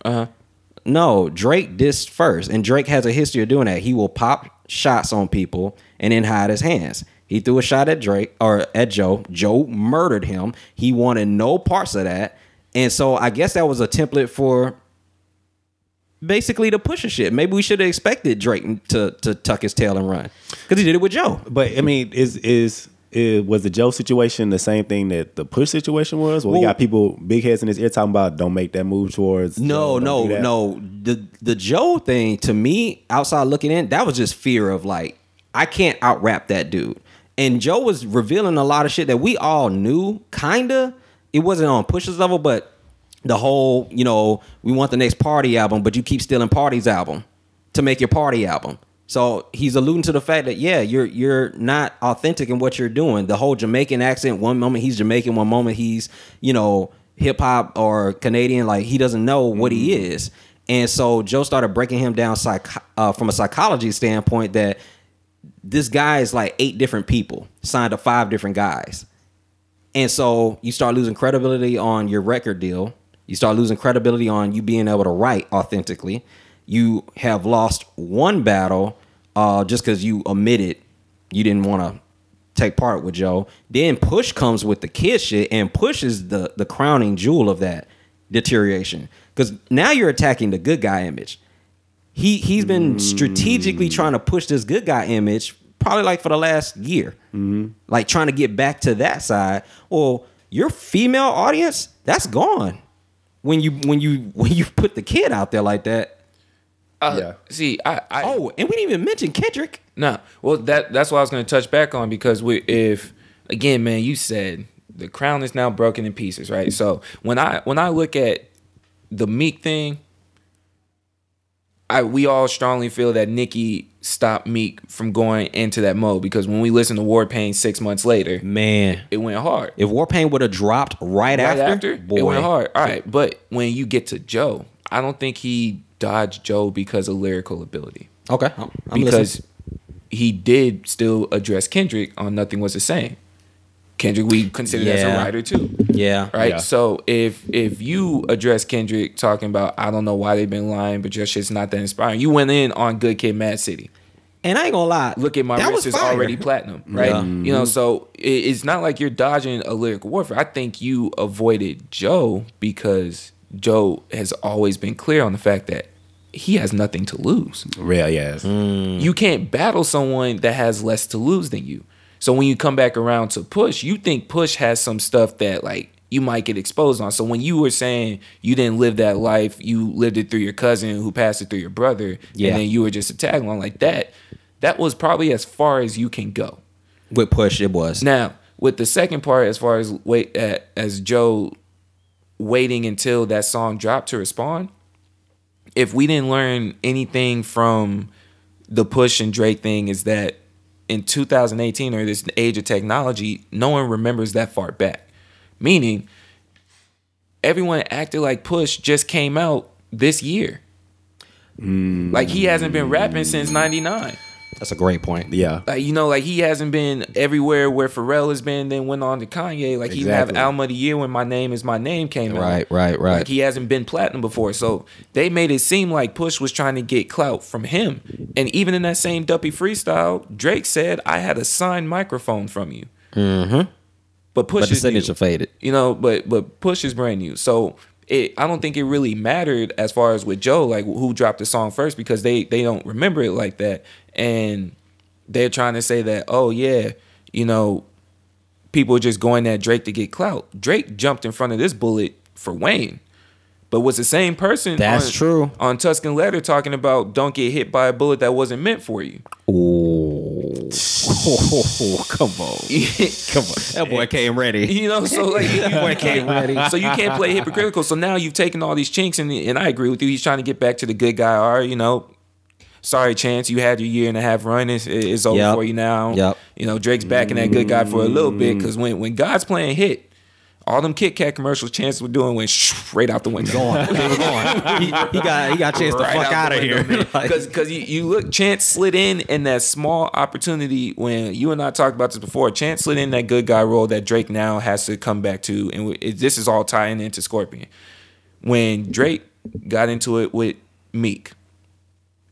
No, Drake dissed first, and Drake has a history of doing that. He will pop shots on people and then hide his hands. He threw a shot at Drake, or at Joe. Joe murdered him. He wanted no parts of that. And so I guess that was a template for basically the Pusha shit. Maybe we should have expected Drake to tuck his tail and run, because he did it with Joe. But I mean, was the Joe situation the same thing that the Push situation was? Well, we got people, big heads in his ear, talking about don't make that move towards. No. The Joe thing, to me, outside looking in, that was just fear of like, I can't out rap that dude. And Joe was revealing a lot of shit that we all knew, kinda. It wasn't on Pusha's level, but the whole, we want the next party album, but you keep stealing Party's album to make your party album. So he's alluding to the fact that, yeah, you're not authentic in what you're doing. The whole Jamaican accent, one moment he's Jamaican, one moment he's, hip hop or Canadian, like he doesn't know what he is. And so Joe started breaking him down from a psychology standpoint, that this guy is like 8 different people signed to 5 different guys. And so you start losing credibility on your record deal. You start losing credibility on you being able to write authentically. You have lost one battle just because you admitted you didn't want to take part with Joe. Then Push comes with the kid shit, and Push is the crowning jewel of that deterioration, because now you're attacking the good guy image. He's been strategically trying to push this good guy image probably like for the last year, like trying to get back to that side. Well, your female audience, that's gone. When you put the kid out there like that, see, and we didn't even mention Kendrick. Nah, well that's what I was going to touch back on, because if again, man, you said the crown is now broken in pieces, right? So when I look at the Meek thing, we all strongly feel that Nicki stopped Meek from going into that mode, because when we listened to Warpaint 6 months later, man, it went hard. If Warpaint would have dropped right after boy, it went hard. All right, but when you get to Joe, I don't think he dodged Joe because of lyrical ability. Okay, because he did still address Kendrick on Nothing Was the Same. Kendrick, we consider as a writer too. Yeah. Right? Yeah. So if you address Kendrick talking about, I don't know why they've been lying, but your shit's not that inspiring, you went in on Good Kid, Mad City. And I ain't gonna lie. Look at my wrist is already platinum, right? Yeah. You know, so it's not like you're dodging a lyrical warfare. I think you avoided Joe because Joe has always been clear on the fact that he has nothing to lose. Real, yes. Mm. You can't battle someone that has less to lose than you. So when you come back around to Push, you think Push has some stuff that like you might get exposed on. So when you were saying you didn't live that life, you lived it through your cousin who passed it through your brother, yeah. and then you were just a tag along like that, that was probably as far as you can go. With Push, it was. Now, with the second part, as far as Joe waiting until that song dropped to respond, if we didn't learn anything from the Push and Drake thing is that in 2018 or this age of technology, no one remembers that far back. Meaning, everyone acted like Push just came out this year. Mm. Like, he hasn't been rapping since 99. That's a great point. Yeah. Like, you know, like he hasn't been everywhere where Pharrell has been, then went on to Kanye. Like, exactly. He didn't have Album of the Year when My Name came out. Right. Like, he hasn't been platinum before. So they made it seem like Push was trying to get clout from him. And even in that same Duppy freestyle, Drake said, "I had a signed microphone from you." Mm-hmm. But Push is signature new. Faded. You know, but Push is brand new. So I don't think it really mattered as far as with Joe, like who dropped the song first, because they don't remember it like that. And they're trying to say that, oh, yeah, you know, people are just going at Drake to get clout. Drake jumped in front of this bullet for Wayne, but was the same person on Tuscan Letter talking about don't get hit by a bullet that wasn't meant for you. Oh, come on. That boy came ready. You know, so like that boy came ready. So you can't play hypocritical. So now you've taken all these chinks, and I agree with you. He's trying to get back to the good guy. All right, you know, sorry, Chance, you had your 1.5 years run. It's over for you now. Yep. You know, Drake's backing that good guy for a little bit, because when God's playing hit, all them Kit Kat commercials Chance was doing went right out the window. Gone. He got Chance right the fuck out of here. Because you look, Chance slid in that small opportunity when you and I talked about this before. Chance slid in that good guy role that Drake now has to come back to. And this is all tying into Scorpion. When Drake got into it with Meek,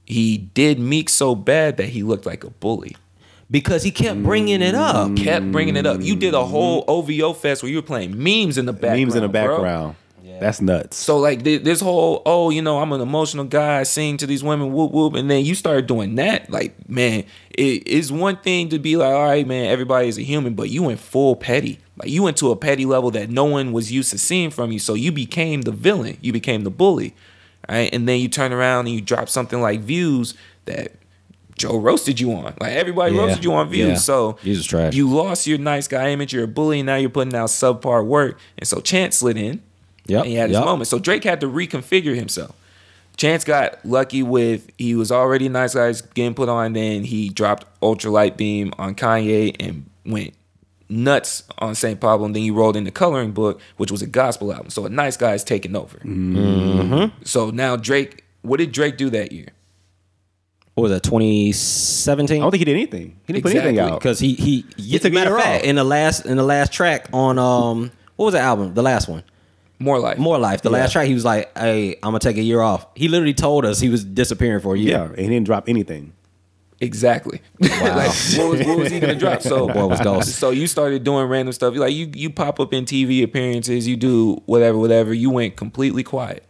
he did Meek so bad that he looked like a bully. Because he kept bringing it up. You did a whole OVO fest where you were playing memes in the background. Yeah. That's nuts. So like this whole, oh, you know, I'm an emotional guy, I sing to these women, whoop whoop, and then you started doing that. Like, man, it is one thing to be like, all right, man, everybody is a human, but you went full petty. Like, you went to a petty level that no one was used to seeing from you. So you became the villain. You became the bully. All right? And then you turn around and you drop something like Views that Joe roasted you on. Like, everybody roasted you on Views. Yeah. So you lost your nice guy image. You're a bully, and now you're putting out subpar work. And so Chance slid in. Yep. And he had his moment. So Drake had to reconfigure himself. Chance got lucky with, he was already a nice guy, getting put on, then he dropped Ultralight Beam on Kanye and went nuts on St. Pablo, and then he rolled in The Coloring Book, which was a gospel album. So a nice guy is taking over. Mm-hmm. So now Drake, what did Drake do that year? What was that, 2017? I don't think he did anything. He didn't put anything out. Because he took a matter of fact, in the last track on, what was the album? The last one. More Life. The last track, he was like, hey, I'm going to take a year off. He literally told us he was disappearing for a year. Yeah, and he didn't drop anything. Exactly. Wow. Like, what was he going to drop? So, boy, was gone. So you started doing random stuff. Like, you pop up in TV appearances, you do whatever. You went completely quiet.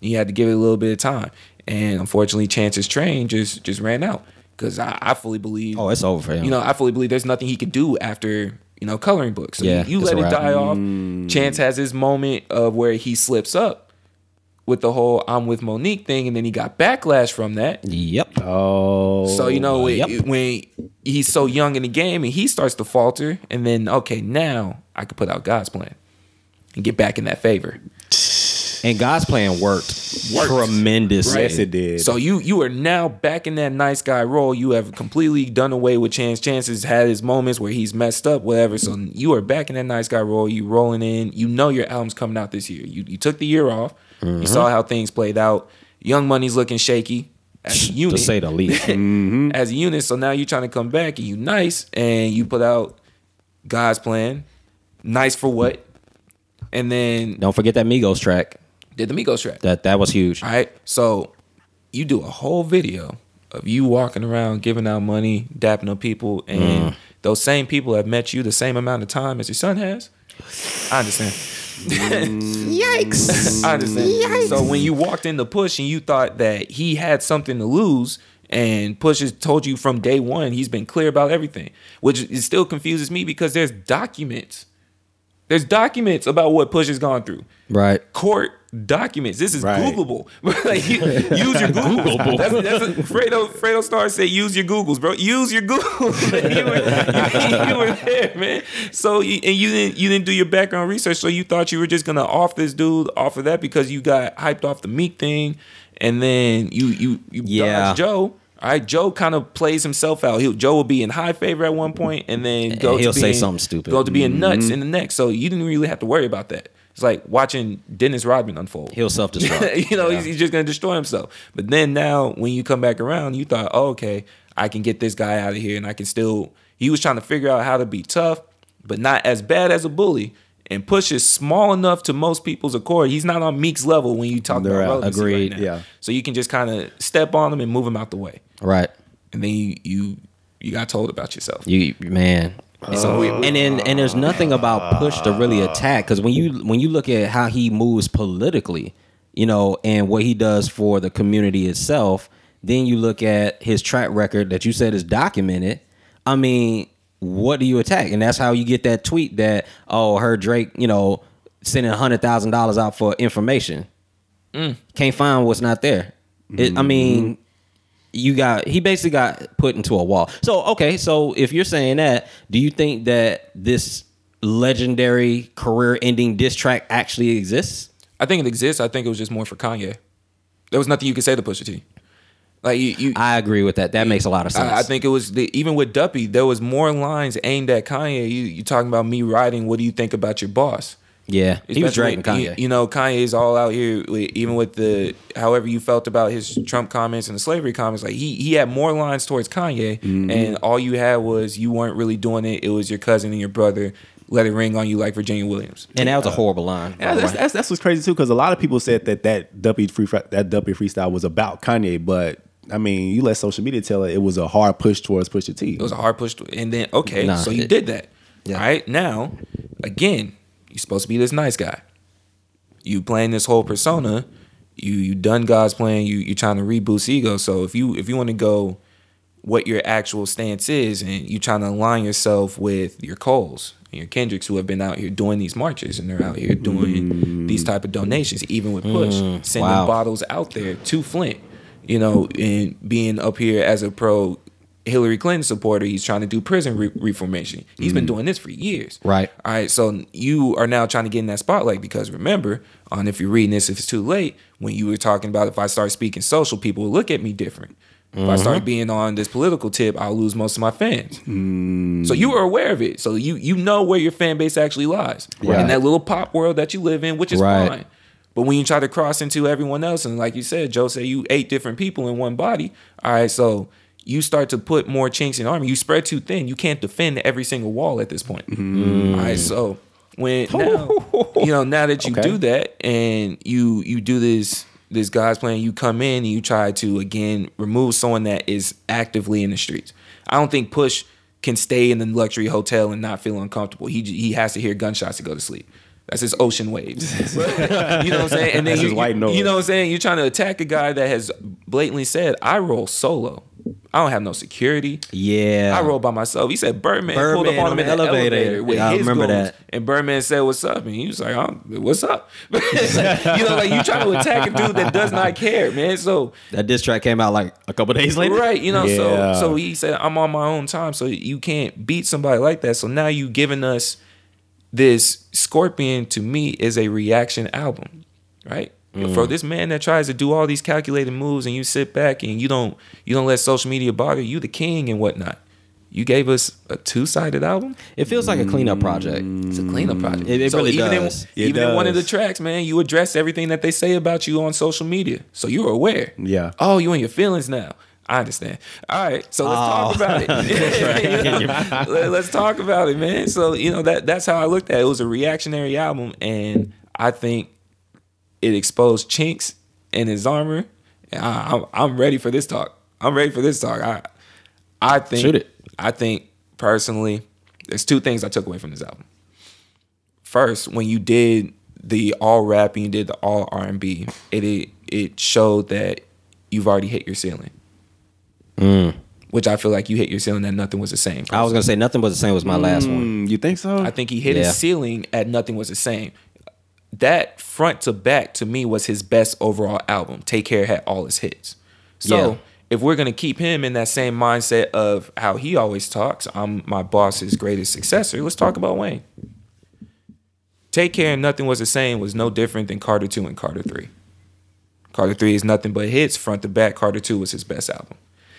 You had to give it a little bit of time. And unfortunately, Chance's train just ran out, because I fully believe. Oh, it's over for him. You know, I fully believe there's nothing he could do after, you know, Coloring Book. So you let it die off. Chance has his moment of where he slips up with the whole "I'm with Monique" thing, and then he got backlash from that. Yep. Oh. So you know when he's so young in the game and he starts to falter, and then okay, now I could put out God's Plan and get back in that favor. And God's Plan worked tremendously. Yes, it did. So you are now back in that nice guy role. You have completely done away with Chance. Chance has had his moments where he's messed up, whatever. So you are back in that nice guy role. You rolling in. You know your album's coming out this year. You took the year off. Mm-hmm. You saw how things played out. Young Money's looking shaky as a unit. To say the least. Mm-hmm. As a unit. So now you're trying to come back and you nice. And you put out God's Plan. Nice for what? And then... don't forget that Migos track. That was huge. All right. So you do a whole video of you walking around giving out money, dapping up people, and those same people have met you the same amount of time as your son has. I understand. Yikes. I understand. Yikes. So when you walked into Push and you thought that he had something to lose, and Push has told you from day one he's been clear about everything, which it still confuses me because there's documents. There's documents about what Push has gone through. Right. Court documents. This is Googleable. Like, use your Googles. Fredo Starr said, use your Googles, bro. Use your Googles. You were there, man. So you didn't do your background research, so you thought you were just going to off this dude off of that because you got hyped off the Meek thing, and then you dodged Joe. All right, Joe kind of plays himself out. Joe will be in high favor at one point, and then he'll say something stupid. Go to being nuts in the next. So you didn't really have to worry about that. It's like watching Dennis Rodman unfold. He'll self-destruct. He's just going to destroy himself. But then now, when you come back around, you thought, oh, okay, I can get this guy out of here, and I can still. He was trying to figure out how to be tough, but not as bad as a bully. And Push is small enough to most people's accord. He's not on Meek's level when you talk about relevancy. Agreed. Right now. Yeah. So you can just kind of step on him and move him out the way. Right. And then you got told about yourself. Man. And there's nothing about Push to really attack, because when you look at how he moves politically, and what he does for the community itself, then you look at his track record that you said is documented. I mean, what do you attack? And that's how you get that tweet that, oh, her Drake, sending $100,000 out for information. Can't find what's not there. He basically got put into a wall. So if you're saying that, do you think that this legendary career-ending diss track actually exists? I think it exists. I think it was just more for Kanye. There was nothing you could say to Pusha T. Like I agree with that. That makes a lot of sense. I think it was even with Duppy, there was more lines aimed at Kanye. You talking about me riding? What do you think about your boss? Yeah, he was Drake and Kanye. Kanye's all out here. Even with however you felt about his Trump comments and the slavery comments, like he had more lines towards Kanye, and all you had was you weren't really doing it. It was your cousin and your brother. Let it ring on you like Virginia Williams. And that was a horrible line. And that's what's crazy too, because a lot of people said that Duppy freestyle was about Kanye, but. I mean, you let social media tell it was a hard push towards Pusha T. It was a hard push. And then, so you did that. Yeah. All right, now, again, you're supposed to be this nice guy. You playing this whole persona. You done God's plan. You're trying to reboost ego. So if you want to go what your actual stance is, and you're trying to align yourself with your Coles and your Kendricks who have been out here doing these marches, and they're out here doing these type of donations, even with Push, sending bottles out there to Flint. And being up here as a pro Hillary Clinton supporter, he's trying to do prison reformation. He's been doing this for years. Right. All right. So you are now trying to get in that spotlight because remember, on if you're reading this, if it's too late, when you were talking about if I start speaking social, people will look at me different. If I start being on this political tip, I'll lose most of my fans. So you are aware of it. So you know where your fan base actually lies. Right. In that little pop world that you live in, which is fine. But when you try to cross into everyone else, and like you said, Joe said, you 8 different people in one body. All right, so you start to put more chinks in the armor. You spread too thin. You can't defend every single wall at this point. All right, so when now that you do that, and you do this God's plan, you come in and you try to again remove someone that is actively in the streets. I don't think Push can stay in the luxury hotel and not feel uncomfortable. He has to hear gunshots to go to sleep. That's his ocean waves. What I'm saying? And then you know what I'm saying? You're trying to attack a guy that has blatantly said, I roll solo. I don't have no security. Yeah. I roll by myself. He said Birdman pulled up on him in the elevator with his goons. That. And Birdman said, what's up? And he was like, what's up? You trying to attack a dude that does not care, man. So that diss track came out like a couple days later. Right. So he said, I'm on my own time. So you can't beat somebody like that. So now you giving us this Scorpion, to me, is a reaction album, right? For this man that tries to do all these calculated moves, and you sit back and you don't let social media bother you, the king and whatnot. You gave us a 2-sided album? It feels like a cleanup project. It's a cleanup project. It really does. In one of the tracks, man, you address everything that they say about you on social media. So you're aware. Yeah. Oh, you in your feelings now. I understand. All right, so let's talk about it. Let's talk about it, man. So, that's how I looked at it. It was a reactionary album, and I think it exposed chinks in his armor. And I'm ready for this talk. I'm ready for this talk. I think, shoot it. I think personally, there's two things I took away from this album. First, when you did the all rap and you did the all R&B, it showed that you've already hit your ceiling. Mm. Which I feel like you hit your ceiling at Nothing Was the Same. I was going to say Nothing Was the Same was my last one. You think so? I think he hit his ceiling at Nothing Was the Same. That front to back to me was his best overall album. Take Care had all his hits. So if we're going to keep him in that same mindset of how he always talks, I'm my boss's greatest successor, let's talk about Wayne. Take Care and Nothing Was the Same was no different than Carter 2 and Carter 3. Carter 3 is nothing but hits, front to back. Carter 2 was his best album.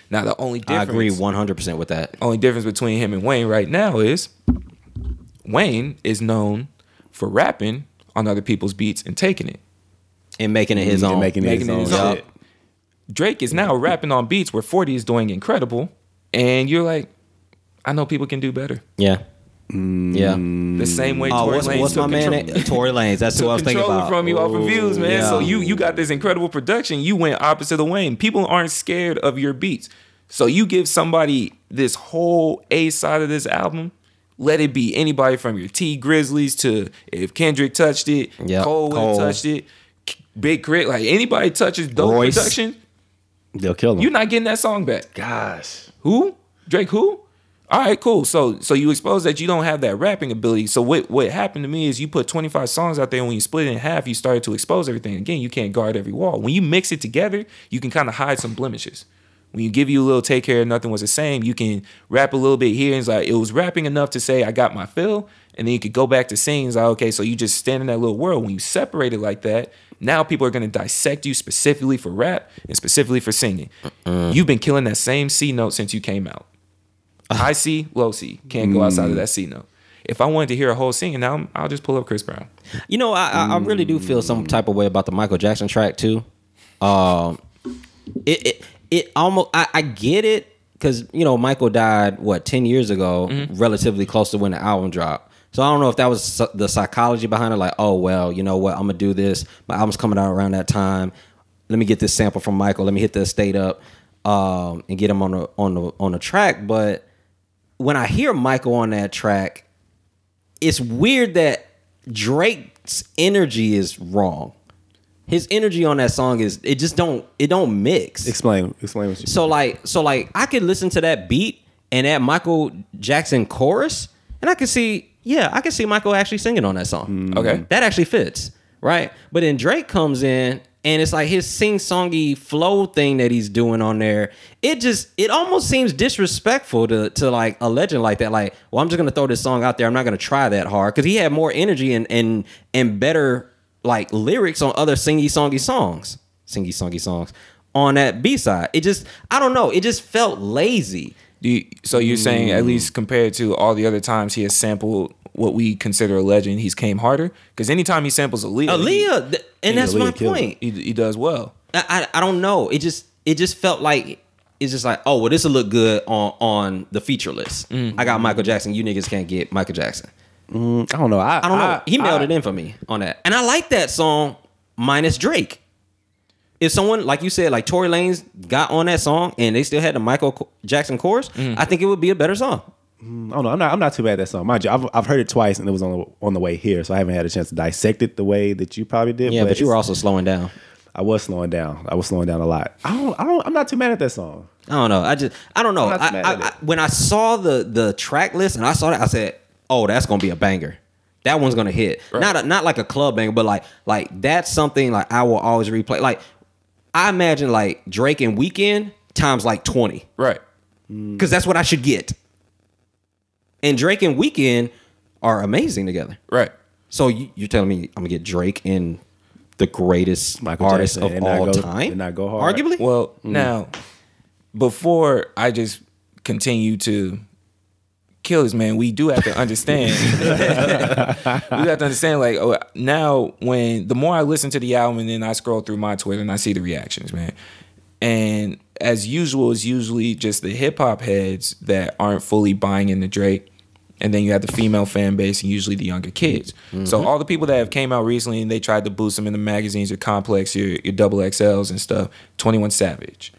Now, the only difference... I agree 100% with that. Only difference between him and Wayne right now is Wayne is known for rapping on other people's beats and taking it. And making it his own. Making it his own. Yep. Drake is now rapping on beats where 40 is doing incredible. And you're like, I know people can do better. Yeah. Yeah. The same way Tory Lanez what's my man? Tory Lanez. That's who I was thinking about. From you off of views, man. Yeah. So you got this incredible production. You went opposite of Wayne. People aren't scared of your beats. So you give somebody this whole A side of this album, let it be anybody from your T Grizzlies to if Kendrick touched it, Cole touched it, Big Crit, like anybody touches dope Royce, production, they'll kill them. You're not getting that song back. Gosh. Who? Drake who? All right, cool. So you expose that you don't have that rapping ability. So what happened to me is you put 25 songs out there, and when you split it in half, you started to expose everything. Again, you can't guard every wall. When you mix it together, you can kind of hide some blemishes. When you give you a little Take Care, Nothing Was the Same, you can rap a little bit here. And it's like, it was rapping enough to say, I got my fill. And then you could go back to singing. It's like, okay, so you just stand in that little world. When you separate it like that, now people are going to dissect you specifically for rap and specifically for singing. You've been killing that same C note since you came out. High C, low C. Can't go outside of that C note. If I wanted to hear a whole singing, now I'll just pull up Chris Brown. You know, I really do feel some type of way about the Michael Jackson track too. It almost I get it because you know Michael died 10 years ago, relatively close to when the album dropped. So I don't know if that was the psychology behind it. Like, oh well, you know what? I'm gonna do this. My album's coming out around that time. Let me get this sample from Michael. Let me hit the estate up and get him on the track, but. When I hear Michael on that track, it's weird that Drake's energy is wrong. His energy on that song is it just don't mix. Explain what you mean. So like I could listen to that beat and that Michael Jackson chorus, and I could see Michael actually singing on that song. Okay, that actually fits, right? But then Drake comes in. And it's like his sing-songy flow thing that he's doing on there. It almost seems disrespectful to like a legend like that. Like, well, I'm just gonna throw this song out there. I'm not gonna try that hard because he had more energy and better like lyrics on other singy-songy songs on that B side. It just I don't know. It just felt lazy. So you're saying at least compared to all the other times he has sampled. What we consider a legend, he's came harder because anytime he samples Aaliyah, and that's my point. He does well. I don't know. It just felt like it's just like oh well, this will look good on the feature list. I got Michael Jackson. You niggas can't get Michael Jackson. I don't know. I don't know. He mailed it in for me on that, and I like that song minus Drake. If someone, like you said, like Tory Lanez got on that song and they still had the Michael Jackson chorus, I think it would be a better song. I don't know. I'm not too bad at that song. Mind you, I've heard it twice, and it was on the way here, so I haven't had a chance to dissect it the way that you probably did. Yeah, but you were also slowing down. I was slowing down a lot. I'm not too mad at that song. I don't know. I don't know. When I saw the track list and I saw that, I said, "Oh, that's gonna be a banger. That one's gonna hit. Right. Not like a club banger, but like that's something like I will always replay. Like I imagine like Drake and Weeknd times like 20, right? Because that's what I should get." And Drake and Weeknd are amazing together. Right. So you're telling me I'm going to get Drake and the greatest Michael artist Jackson, of all time? And not go hard. Arguably? Well, now, before I just continue to kill this man, we do have to understand. We have to understand, like, oh, now when the more I listen to the album and then I scroll through my Twitter and I see the reactions, man. And as usual, it's usually just the hip-hop heads that aren't fully buying into Drake. And then you have the female fan base and usually the younger kids. Mm-hmm. So all the people that have came out recently and they tried to boost them in the magazines, your Complex, your XXLs and stuff, 21 Savage,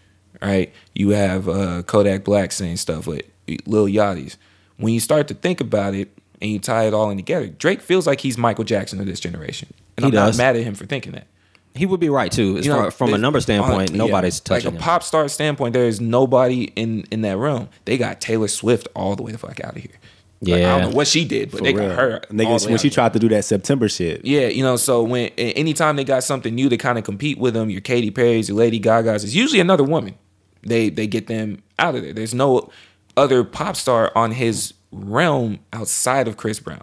right? You have Kodak Black saying stuff with Lil Yachty's. When you start to think about it and you tie it all in together, Drake feels like he's Michael Jackson of this generation. And I'm not mad at him for thinking that. He would be right, too. From a number standpoint, nobody's touching him. Like a pop star standpoint, there is nobody in that room. They got Taylor Swift all the way the fuck out of here. Yeah. Like, I don't know what she did, but for they got her. Niggas, when she tried to do that September shit. Yeah, so when anytime they got something new to kind of compete with them, your Katy Perry's, your Lady Gaga's, it's usually another woman. They get them out of there. There's no other pop star on his realm outside of Chris Brown.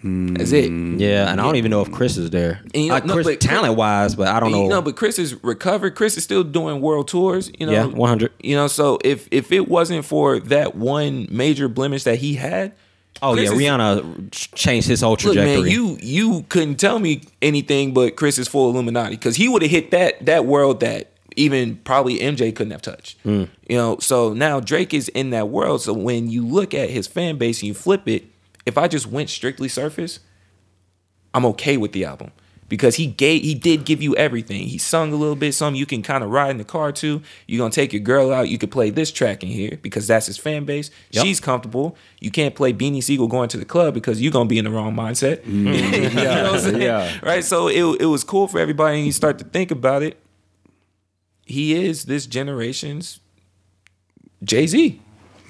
That's it. Yeah, and I don't even know if Chris is there. Talent-wise, but I don't know. But Chris is recovered. Chris is still doing world tours. Yeah, 100. So if it wasn't for that one major blemish that he had, Rihanna changed his whole trajectory. Look, man, you couldn't tell me anything but Chris is full Illuminati, because he would have hit that world that even probably MJ couldn't have touched. So now Drake is in that world. So when you look at his fan base and you flip it. If I just went strictly surface, I'm okay with the album, because he did give you everything. He sung a little bit, something you can kind of ride in the car to. You're going to take your girl out. You could play this track in here because that's his fan base. Yep. She's comfortable. You can't play Beanie Siegel going to the club because you're going to be in the wrong mindset. You know what I'm saying? Yeah. Right? So it was cool for everybody. And you start to think about it. He is this generation's Jay-Z.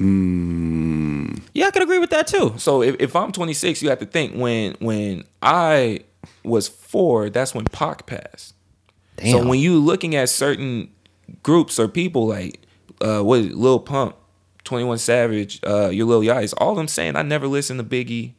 Yeah, I can agree with that too. So if I'm 26, you have to think when I was 4, that's when Pac passed. Damn. So when you looking at certain groups or people like Lil Pump, 21 Savage, your Lil Yachty, all them saying I never listened to Biggie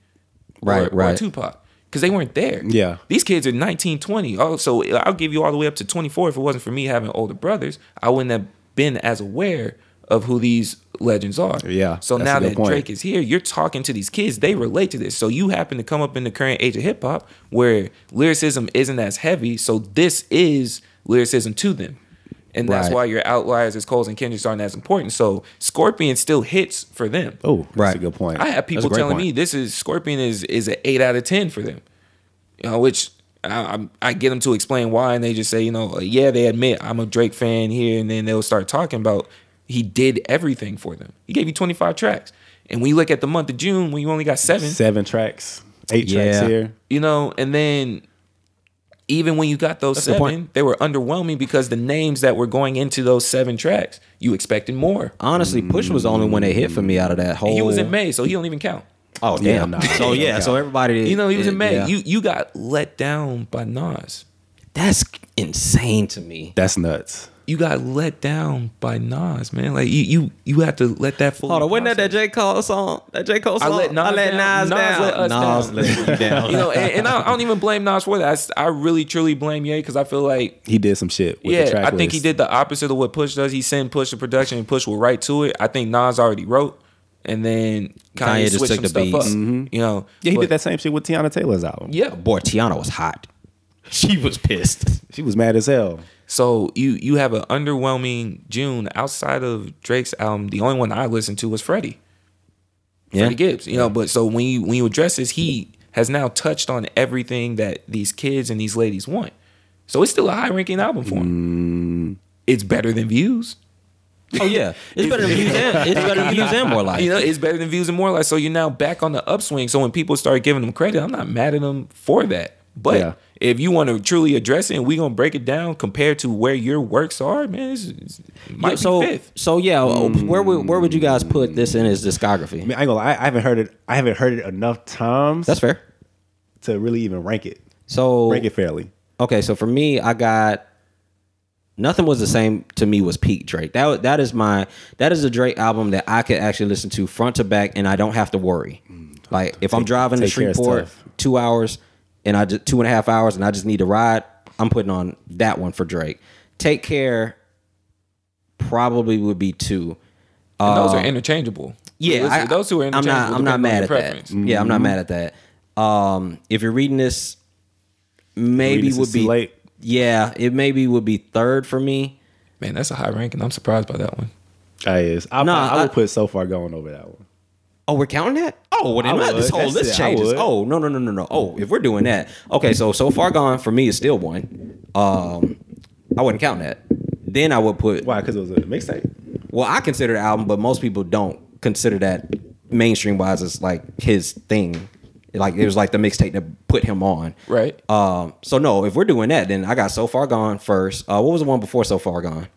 or Tupac because they weren't there. Yeah, these kids are 19, 20. So I'll give you all the way up to 24. If it wasn't for me having older brothers, I wouldn't have been as aware of who these legends are. Yeah. So now that Drake is here, you're talking to these kids. They relate to this. So you happen to come up in the current age of hip hop where lyricism isn't as heavy. So this is lyricism to them. And that's why your outliers as Coles and Kendricks aren't as important. So Scorpion still hits for them. Oh, that's a good point. I have people telling me this is Scorpion is an 8 out of 10 for them. Which I get them to explain why, and they just say, they admit I'm a Drake fan here, and then they'll start talking about he did everything for them. He gave you 25 tracks. And when you look at the month of June, when you only got 7 tracks, 8 tracks here. And then even when you got those 7, they were underwhelming because the names that were going into those 7 tracks, you expected more. Honestly, Push was the only one that hit for me out of that whole... And he was in May, so he don't even count. Oh, damn. Yeah, so, yeah, so everybody... Did, he was in May. Yeah. You got let down by Nas. That's insane to me. That's nuts. You got let down by Nas, man. Like you have to let that fall. Hold on, wasn't that J. Cole song? That J. Cole song. I let Nas down. Nas let you down. And I don't even blame Nas for that. I really truly blame Ye, because I feel like he did some shit with the track list. I think he did the opposite of what Push does. He sent Push to production and Push will write to it. I think Nas already wrote. And then Kanye just switched some stuff up. Mm-hmm. Yeah, he did that same shit with Tiana Taylor's album. Yeah. Boy, Tiana was hot. She was pissed. She was mad as hell. So you have an underwhelming June outside of Drake's album. The only one I listened to was Freddie. Yeah. Freddie Gibbs. But so when you address this, he has now touched on everything that these kids and these ladies want. So it's still a high-ranking album for him. It's better than Views. Oh yeah, it's better than Views and More Life. It's better than Views and More Life. So you're now back on the upswing. So when people start giving them credit, I'm not mad at them for that. But if you want to truly address it, and we're going to break it down compared to where your works are, man, it might be fifth. So, where would you guys put this in his discography? I mean, I ain't gonna lie, I haven't heard it enough times. That's fair. To really even rank it. So rank it fairly. Okay, so for me, I got... Nothing was the same to me was peak Drake. That is a Drake album that I could actually listen to front to back, and I don't have to worry. Like, if I'm driving to Shreveport 2 hours... and 2.5 hours, and I just need to ride, I'm putting on that one for Drake. Take Care probably would be 2. And those are interchangeable. Yeah. Those two are interchangeable. I'm not mad at that. Mm-hmm. Yeah, I'm not mad at that. If you're reading this, maybe would be late. Yeah, it maybe would be 3rd for me. Man, that's a high ranking. I'm surprised by that one. I is. I would put So Far Gone over that one. Oh, we're counting that? Oh, well, this whole list changes. Oh, no. Oh, if we're doing that. Okay, so Far Gone for me is still 1. I wouldn't count that. Then I would put... Why? Because it was a mixtape? Well, I consider the album, but most people don't consider that mainstream-wise as like his thing. Like it was like the mixtape that put him on. Right. So no, if we're doing that, then I got So Far Gone first. What was the one before So Far Gone?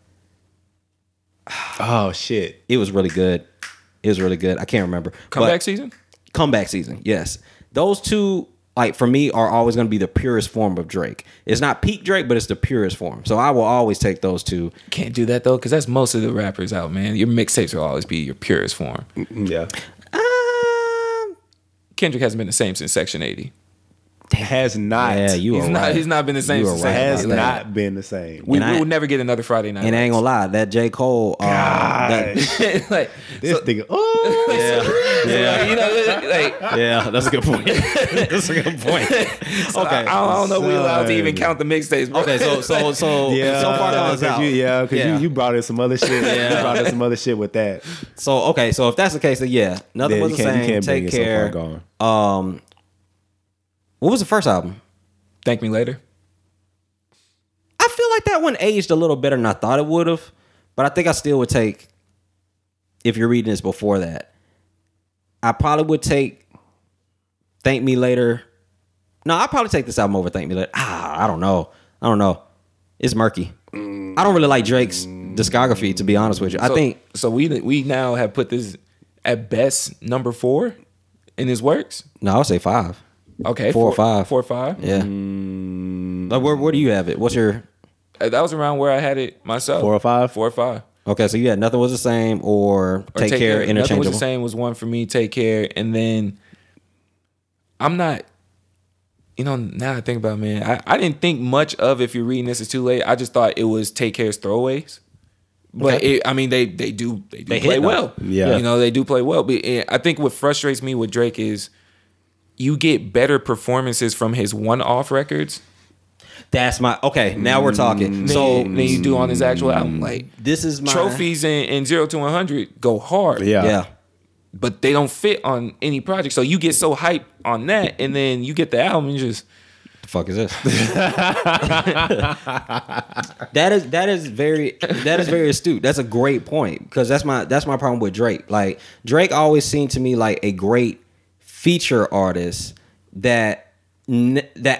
Oh, shit. It was really good. It was really good. I can't remember. Comeback Season? Comeback Season, yes. Those two... like for me are always going to be the purest form of Drake. It's not peak Drake, but it's the purest form. So I will always take those two. Can't do that though, because that's most of the rappers out, man. Your mixtapes will always be your purest form. Yeah. Kendrick hasn't been the same since Section 80. Has not. Yeah, you he's are not, right. He's not been the same. Since right. Has not been the same. We will never get another Friday night. And I ain't gonna lie, that J. Cole, that, like this nigga. So, oh, yeah, yeah. You know, like, yeah, that's a good point. That's a good point. So okay, I don't know. We allowed to even count the mixtapes. Bro. Okay, so yeah, So Far Gone is out. You brought in some other shit. Yeah, you brought in some other shit with that. So okay, so if that's the case, then yeah, nothing was the same. Take care. So Far Gone. What was the first album? Thank Me Later. I feel like that one aged a little better than I thought it would have, but I think I still would take, if you're reading this before that, I probably would take Thank Me Later. No, I'd probably take this album over Thank Me Later. I don't know. It's murky. I don't really like Drake's discography, to be honest with you. So we now have put this at best number 4 in his works? No, I would say 5. Okay, 4 or 5. 4 or 5. Yeah. Like where do you have it? What's your? That was around where I had it myself. 4 or 5. 4 or 5. Okay, so you had Nothing Was the Same or Take Care. Interchangeable. Nothing Was the Same was one for me. Take Care, and then I'm not. You know, now I think about it, man, I didn't think much of If You're Reading This It's Too Late. I just thought it was Take Care's throwaways. But okay. They play well. Yeah, you know they do play well. But I think what frustrates me with Drake is. You get better performances from his one-off records. That's my... Okay, now we're talking. So then you do on his actual album. Like, this is my... Trophies and 0 to 100 go hard. Yeah. But they don't fit on any project. So you get so hyped on that, and then you get the album and just... The fuck is this? That is very astute. That's a great point. Because that's my problem with Drake. Like, Drake always seemed to me like a great... feature artists that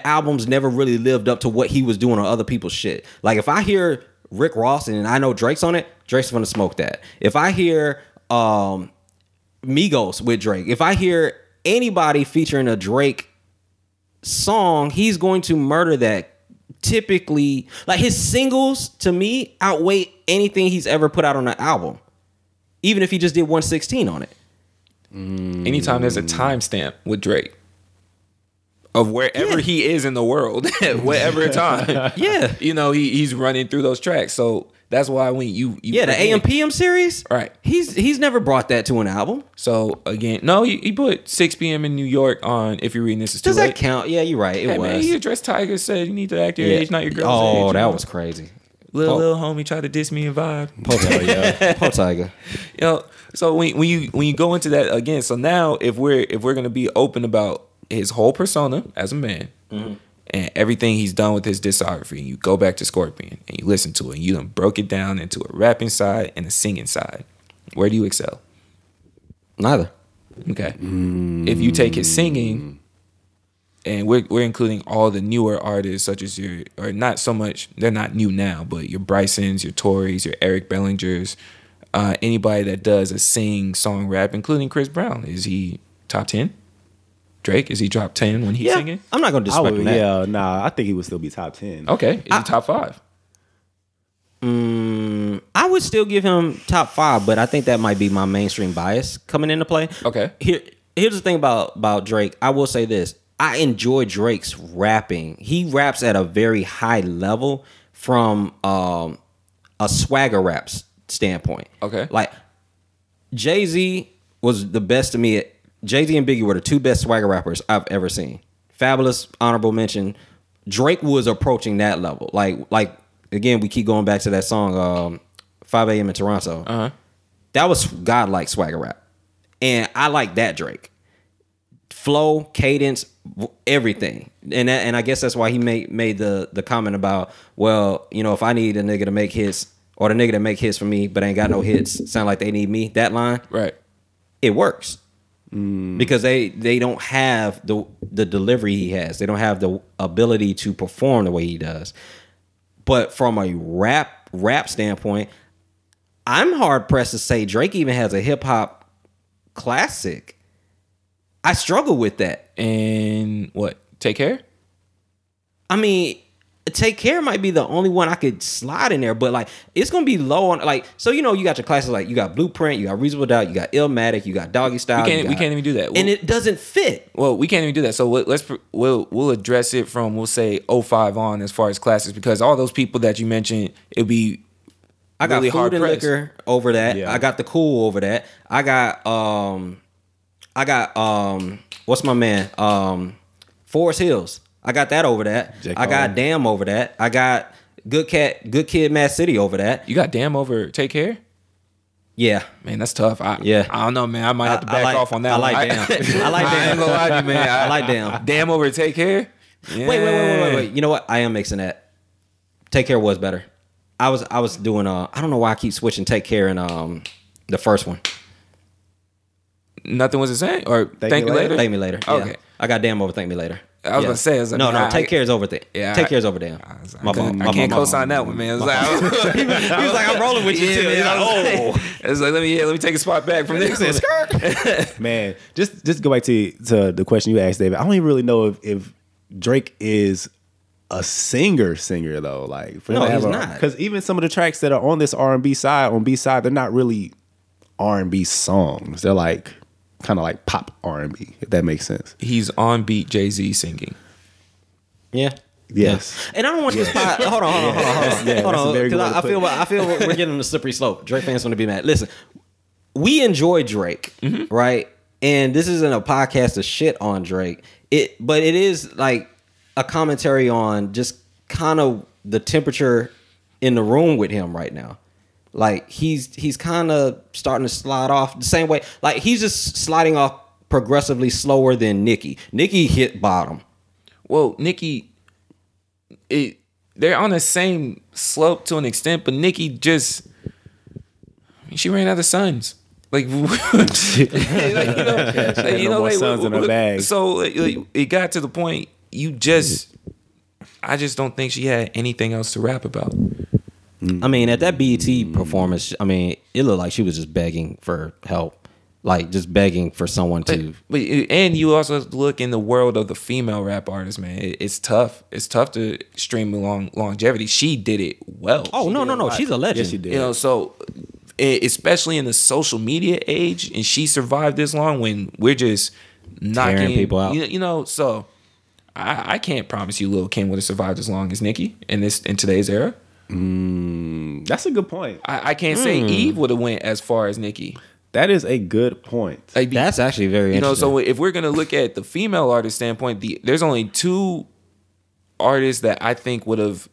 albums never really lived up to what he was doing on other people's shit. Like if I hear Rick Ross and I know Drake's on it, Drake's gonna smoke that. If I hear Migos with Drake, if I hear anybody featuring a Drake song, he's going to murder that. Typically, like his singles to me outweigh anything he's ever put out on an album, even if he just did 116 on it. Anytime there's a timestamp with Drake of wherever he is in the world, whatever time, you know he's running through those tracks. So that's why when you the A.M.P.M. series, right? He's never brought that to an album. So again, no, he put 6 p.m. in New York on If You're Reading This Is Too Late. Does that count? Yeah, you're right. It was. Man, he addressed Tiger, said you need to act your age, not your girl's age. Oh, that was crazy. Little homie tried to diss me and vibe. Po Tiger, yeah. Po Tiger. You know, so when you go into that again, so now if we're gonna be open about his whole persona as a man and everything he's done with his discography, and you go back to Scorpion and you listen to it, and you done broke it down into a rapping side and a singing side, where do you excel? Neither. Okay. If you take his singing. And we're including all the newer artists, such as your, or not so much, they're not new now, but your Brysons, your Torys, your Eric Bellingers, anybody that does a sing, song, rap, including Chris Brown. Is he top 10? Drake, is he top 10 when he's singing? I'm not going to disrespect him. Yeah, nah, I think he would still be top 10. Okay, is he top 5? I would still give him top 5, but I think that might be my mainstream bias coming into play. Okay. Here's the thing about Drake. I will say this. I enjoy Drake's rapping. He raps at a very high level from a swagger rap standpoint. Okay. Like, Jay-Z was the best to me. Jay-Z and Biggie were the two best swagger rappers I've ever seen. Fabulous, honorable mention. Drake was approaching that level. Like again, we keep going back to that song, 5 a.m. in Toronto. Uh-huh. That was godlike swagger rap. And I like that Drake. Flow, cadence, everything, and I guess that's why he made the comment about, well, you know, if I need a nigga to make hits or the nigga that make hits for me but ain't got no hits sound like they need me, that line, right? It works because they don't have the delivery he has. They don't have the ability to perform the way he does. But from a rap standpoint, I'm hard pressed to say Drake even has a hip hop classic. I struggle with that. And what? Take Care? I mean, Take Care might be the only one I could slide in there, but like it's gonna be low on like. So you know, you got your classes like you got Blueprint, you got Reasonable Doubt, you got Illmatic, you got Doggy Style. We can't even do that, and it doesn't fit. Well, we can't even do that. So we'll address it from we'll say 05 on as far as classics, because all those people that you mentioned, it'd be. I got really Food and Liquor over that. Yeah. I got The Cool over that. I got what's my man? Forest Hills. I got that over that. I got Damn over that. I got Good Kid, Mad City over that. You got Damn over Take Care? Yeah. Man, that's tough. I don't know, man. I might have to back off on that. I like Damn. I like Damn. I ain't gonna lie to you, man. I like Damn. Damn over Take Care? Yeah. Wait. You know what? I am mixing that. Take Care was better. I was doing I don't know why I keep switching Take Care and the first one. Nothing was the same? Or Thank Me Later? Thank Me Later. Okay. Yeah. I got Damn over Thank Me Later. I was gonna say, no. Take Care is over there. Yeah, Take Care is over there. I can't co-sign that one, man. He was like, I'm rolling with you too. Man, it's like let me take a spot back from this. Man, just go back to the question you asked, David. I don't even really know if Drake is a singer though. Like, for no, he's not. Because even some of the tracks that are on this R&B side, on B side, they're not really R&B songs. They're like. Kind of like pop R&B, if that makes sense. He's on beat Jay-Z singing. Yeah. Yes. And I don't want this pod. Hold on. Because I feel we're getting on the slippery slope. Drake fans want to be mad. Listen, we enjoy Drake, right? And this isn't a podcast to shit on Drake. But it is like a commentary on just kind of the temperature in the room with him right now. Like he's kind of starting to slide off the same way. Like he's just sliding off progressively slower than Nicki. Nicki hit bottom. Well, Nicki, they're on the same slope to an extent, but Nicki she ran out of sons. Like, sons in her bag. So it got to the point. I just don't think she had anything else to rap about. I mean, at that BET performance, I mean, it looked like she was just begging for help, like just begging for someone to. And you also have to look in the world of the female rap artist, man. It's tough. It's tough to stream along longevity. She did it well. Oh no! She's a legend. Yes, she did. You know, so especially in the social media age, and she survived this long when we're just knocking tearing people out. You know, so I can't promise you Lil' Kim would have survived as long as Nicki in today's era. That's a good point. I can't say Eve would have went as far as Nicki. That is a good point. That's actually very interesting. So if we're going to look at the female artist standpoint, there's only two artists that I think would have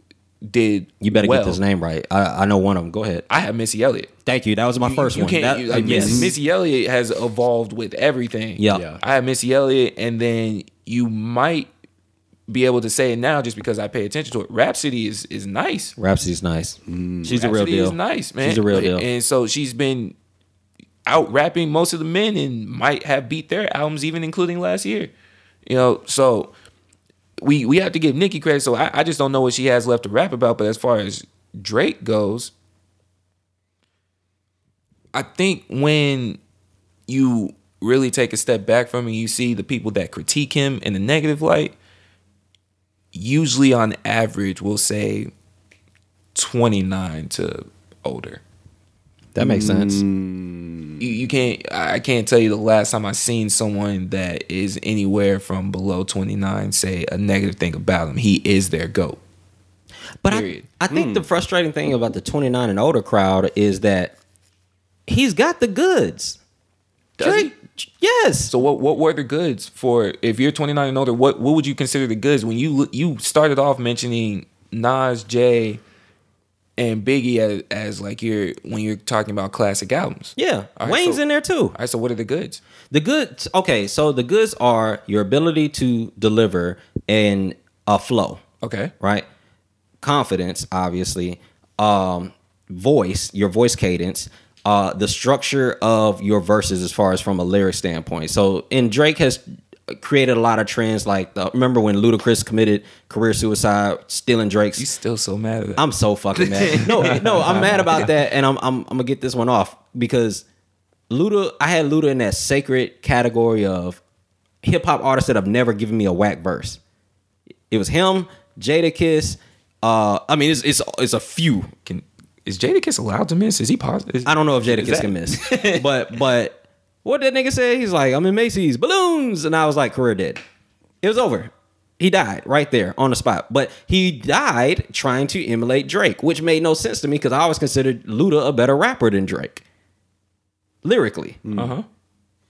did. You better get this name right. I know one of them. Go ahead. I have Missy Elliott. Thank you. That was my first one. Missy Elliott has evolved with everything. Yeah. I have Missy Elliott, and then you might be able to say it now just because I pay attention to it. Rhapsody is nice. Rhapsody's nice. She's a real deal. Is nice, man. She's a real deal. And so she's been out rapping most of the men and might have beat their albums, even including last year. You know, so we have to give Nicki credit. So I just don't know what she has left to rap about. But as far as Drake goes, I think when you really take a step back from him, you see the people that critique him in a negative light. Usually on average, we'll say 29 to older. That makes sense. You can't. I can't tell you the last time I seen someone that is anywhere from below 29 say a negative thing about him. He is their GOAT. But I think the frustrating thing about the 29 and older crowd is that he's got the goods. Drake. Yes. So what were the goods for? If you're 29 and older, what would you consider the goods? When you started off mentioning Nas, Jay, and Biggie as like when you're talking about classic albums. Yeah, right, Wayne's in there too. All right, so what are the goods? The goods. Okay, so the goods are your ability to deliver in a flow. Okay, right. Confidence, obviously. voice, your voice cadence, the structure of your verses as far as from a lyric standpoint. So, and Drake has created a lot of trends. Like, remember when Ludacris committed career suicide, stealing Drake's? You still so mad at that? I'm so fucking mad. No, I'm mad about that, and I'm gonna get this one off because Luda, I had Luda in that sacred category of hip hop artists that have never given me a whack verse. It was him, Jadakiss. I mean, it's a few. Is Jadakiss allowed to miss? Is he positive? I don't know if Jadakiss can miss, but. What that nigga said? He's like, I'm in Macy's, balloons. And I was like, career dead. It was over. He died right there on the spot. But he died trying to emulate Drake, which made no sense to me because I always considered Luda a better rapper than Drake. Lyrically. Uh-huh.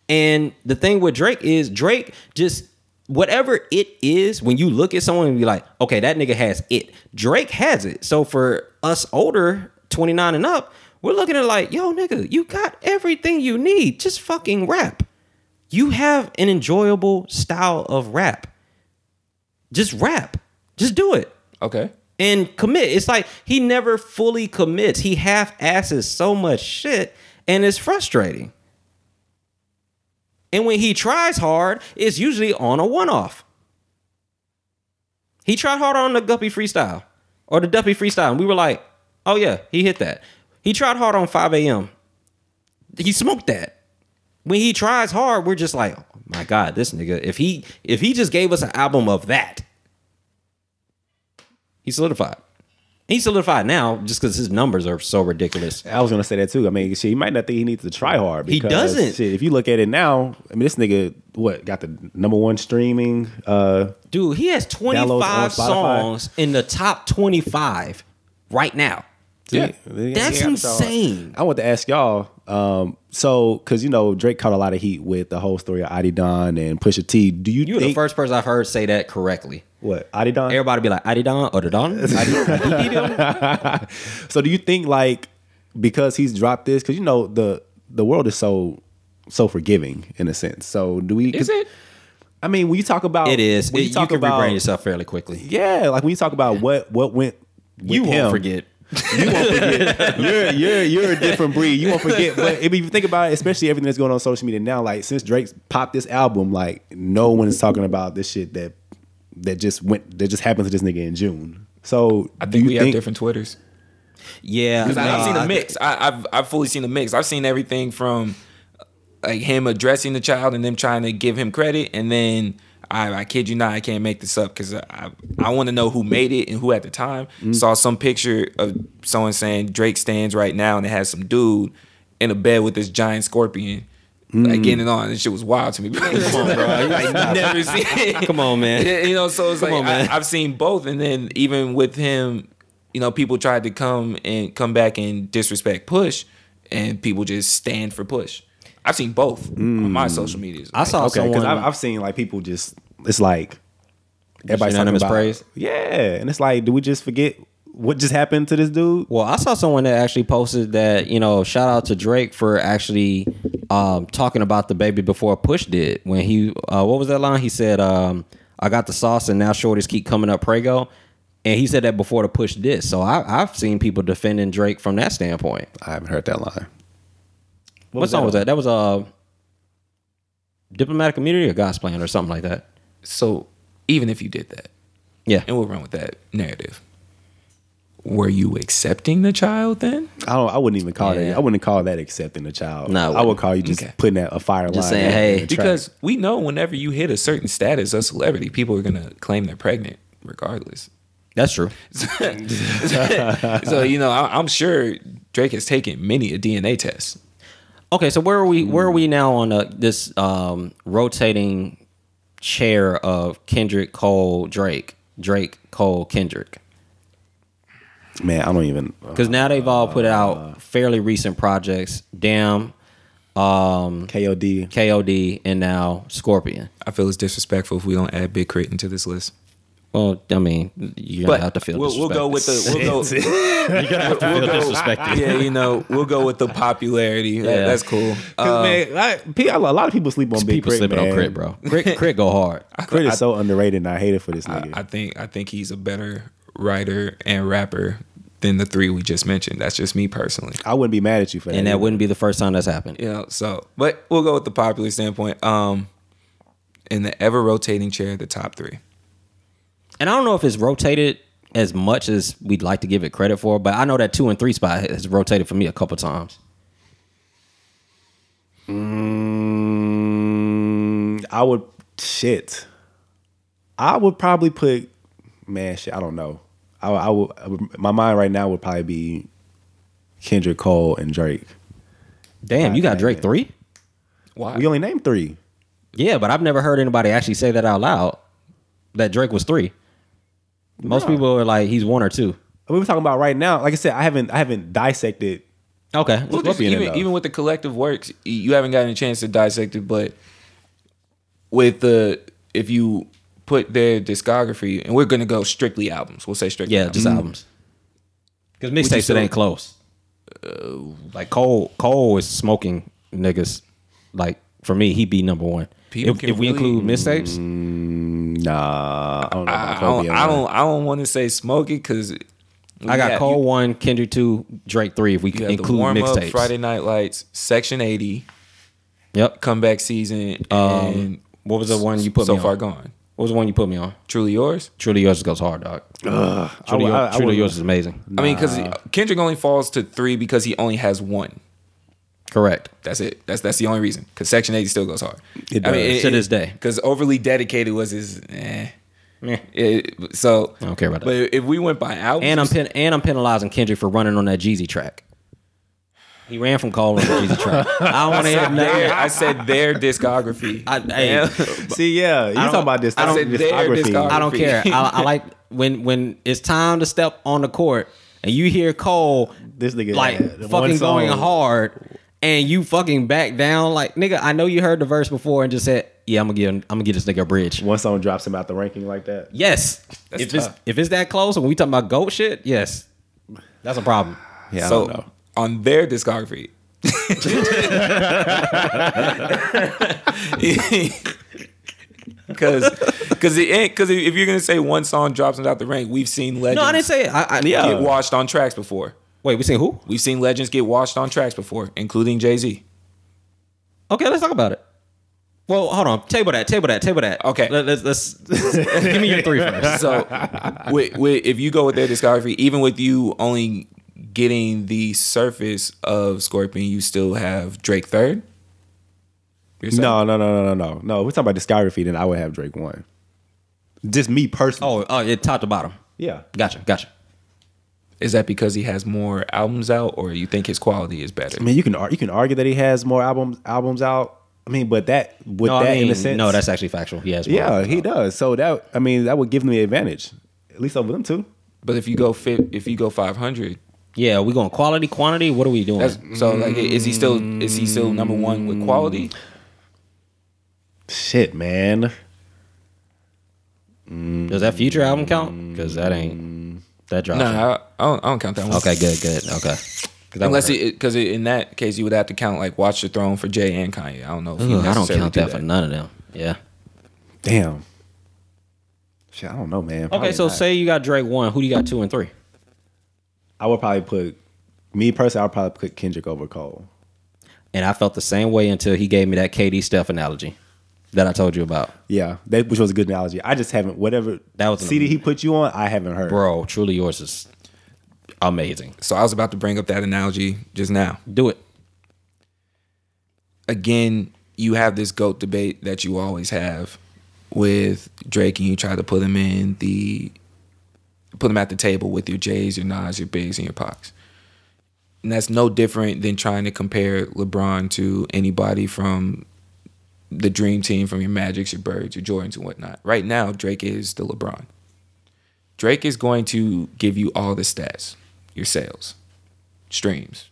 And the thing with Drake is Drake just, whatever it is, when you look at someone and be like, okay, that nigga has it. Drake has it. So for us older, 29 and up, we're looking at like, yo, nigga, you got everything you need. Just fucking rap. You have an enjoyable style of rap. Just rap. Just do it. Okay. And commit. It's like he never fully commits. He half-asses so much shit, and it's frustrating. And when he tries hard, it's usually on a one-off. He tried hard on the Guppy freestyle or the Duppy freestyle, and we were like, oh, yeah, he hit that. He tried hard on 5 a.m. He smoked that. When he tries hard, we're just like, oh my God, this nigga, if he just gave us an album of that, he solidified. He's solidified now just because his numbers are so ridiculous. I was going to say that too. I mean, shit, he might not think he needs to try hard. Because, he doesn't. Shit, if you look at it now, I mean, this nigga, what, got the #1 streaming? Dude, he has 25 songs in the top 25 right now. Yeah, that's insane. I want to ask y'all, so because you know Drake caught a lot of heat with the whole story of Adidon and Pusha T. Do you? You're the first person I've heard say that correctly. What, Adidon? Everybody be like Adidon or the Don. So do you think like because he's dropped this because you know the world is so forgiving in a sense. So do we? Is it? I mean, when you talk about it is when you talk about rebrand yourself fairly quickly. Yeah, like when you talk about what went with you won't him, forget. You won't forget. You're a different breed. You won't forget. But if you think about it, especially everything that's going on social media now, like since Drake's popped this album, like no one is talking about this shit that just happened to this nigga in June. So I think we have different Twitters. Yeah, because I've seen a mix. I've fully seen a mix. I've seen everything from like him addressing the child and them trying to give him credit, and then. I kid you not, I can't make this up because I want to know who made it and who at the time. Mm-hmm. Saw some picture of someone saying Drake stands right now and it has some dude in a bed with this giant scorpion. Mm-hmm. Like getting it on. This shit was wild to me. Come on, bro. I never seen it. Come on, man. You know, so it's like I've seen both. And then even with him, you know, people tried to come back and disrespect Push and people just stand for Push. I've seen both on my social medias. I saw someone. I've seen like people just. It's like everybody's talking about praise. Yeah, and it's like, do we just forget what just happened to this dude? Well, I saw someone that actually posted that shout out to Drake for actually talking about the baby before Push did when he what was that line? He said, "I got the sauce and now shorties keep coming up Prego." And he said that before the Push did. So I've seen people defending Drake from that standpoint. I haven't heard that line. What song was that? That was Diplomatic Immunity or God's Plan or something like that. So even if you did that, yeah, and we'll run with that narrative. Were you accepting the child then? I wouldn't even call that. I wouldn't call that accepting the child. No, I would call you just putting out a fire just line. Just saying, hey, because we know whenever you hit a certain status of celebrity, people are gonna claim they're pregnant regardless. That's true. So I'm sure Drake has taken many a DNA test. Okay, so where are we now on this rotating chair of Kendrick, Cole, Drake, Cole, Kendrick? Man, I don't even... Because now they've all put out fairly recent projects. Damn, KOD, and now Scorpion. I feel it's disrespectful if we don't add Big Crit into this list. Well, I mean, you're going to have to feel disrespected. We'll go. Yeah, we'll go with the popularity. Yeah. That's cool. Man, a lot of people sleep on Big Crit, sleeping on Crit, bro. Crit go hard. Crit is so underrated, and I hate it for this nigga. I think he's a better writer and rapper than the three we just mentioned. That's just me personally. I wouldn't be mad at you for that. And that either. Wouldn't be the first time that's happened. You know, so, but we'll go with the popular standpoint. In the ever-rotating chair, the top three. And I don't know if it's rotated as much as we'd like to give it credit for, but I know that 2 and 3 spot has rotated for me a couple times. I would probably put, man, shit, I don't know. I would, my mind right now would probably be Kendrick, Cole, and Drake. Damn, you got Drake 3? Why? We only named 3. Yeah, but I've never heard anybody actually say that out loud, that Drake was 3. Most people are like, he's 1 or 2. We were talking about right now. Like I said, I haven't dissected. Okay. Well, even with the collective works, you haven't gotten a chance to dissect it, but with the, if you put their discography, and we're going to go strictly albums. We'll say strictly albums. Yeah, just albums. Because mixtapes, it ain't close. Like Cole is smoking niggas. Like, for me, he'd be number 1. If we include mixtapes? Nah. I don't want to say smoking because... I got Cole 1, Kendrick 2, Drake 3 if we could include mixtapes. Friday Night Lights, Section 80. Yep. Comeback Season. And what was the one you put me on? So Far Gone. What was the one you put me on? Truly Yours? Truly Yours goes hard, dog. Truly Yours is amazing. Nah. I mean, because Kendrick only falls to 3 because he only has 1. Correct. That's it. That's the only reason. Because Section 80 still goes hard. It does. I mean, to this day. Because Overly Dedicated was his... So I don't care about that. But if we went by albums, and I'm penalizing Kendrick for running on that Jeezy track. He ran from Cole on the Jeezy track. I don't want to have nothing. I said their discography. See, yeah, you talking about this? I said discography. I don't care. I like when it's time to step on the court and you hear Cole, this nigga like fucking going hard, and you fucking back down. Like, nigga, I know you heard the verse before and just said, yeah, I'm gonna get this nigga a bridge. One song drops him out the ranking like that. Yes, if it's that close, when we talking about GOAT shit, yes, that's a problem. Yeah, so I don't know. On their discography, because if you're gonna say one song drops him out the rank, we've seen legends. No, I didn't say it. Get washed on tracks before. Wait, we seen who? We've seen legends get washed on tracks before, including Jay-Z. Okay, let's talk about it. Well, hold on. Table that. Okay. Let's give me your 3 first. So, if you go with their discography, even with you only getting the surface of Scorpion, you still have Drake 3rd? No. No, we're talking about discography, then I would have Drake 1. Just me personally. Oh, yeah, top to bottom. Yeah. Gotcha. Is that because he has more albums out, or you think his quality is better? I mean, you can argue that he has more albums out. I mean, but that with no, that I mean, in a sense, no, that's actually factual. He has more. Yeah, he does. So that that would give him the advantage, at least over them 2. But if you go 500, yeah, we going quality, quantity. What are we doing? So like, is he still number 1 with quality? Shit, man. Does that Future album count? Because that ain't that drops. No, I don't count that one. Okay, good, okay. Because in that case, you would have to count like Watch the Throne for Jay and Kanye. I don't know. I don't count that for none of them. Yeah. Damn. Shit, I don't know, man. Probably okay, so not. Say you got Drake 1. Who do you got 2 and 3? I would probably put, me personally, I would probably put Kendrick over Cole. And I felt the same way until he gave me that KD Steph analogy that I told you about. Yeah, which was a good analogy. I just haven't, whatever that was CD he put you on, I haven't heard. Bro, Truly Yours is... amazing. So I was about to bring up that analogy just now. Do it. Again, you have this GOAT debate that you always have with Drake, and you try to put him at the table with your J's, your Nas, your Bigs, and your Pacs. And that's no different than trying to compare LeBron to anybody from the Dream Team, from your Magics, your Birds, your Jordans, and whatnot. Right now, Drake is the LeBron. Drake is going to give you all the stats. Your sales, streams.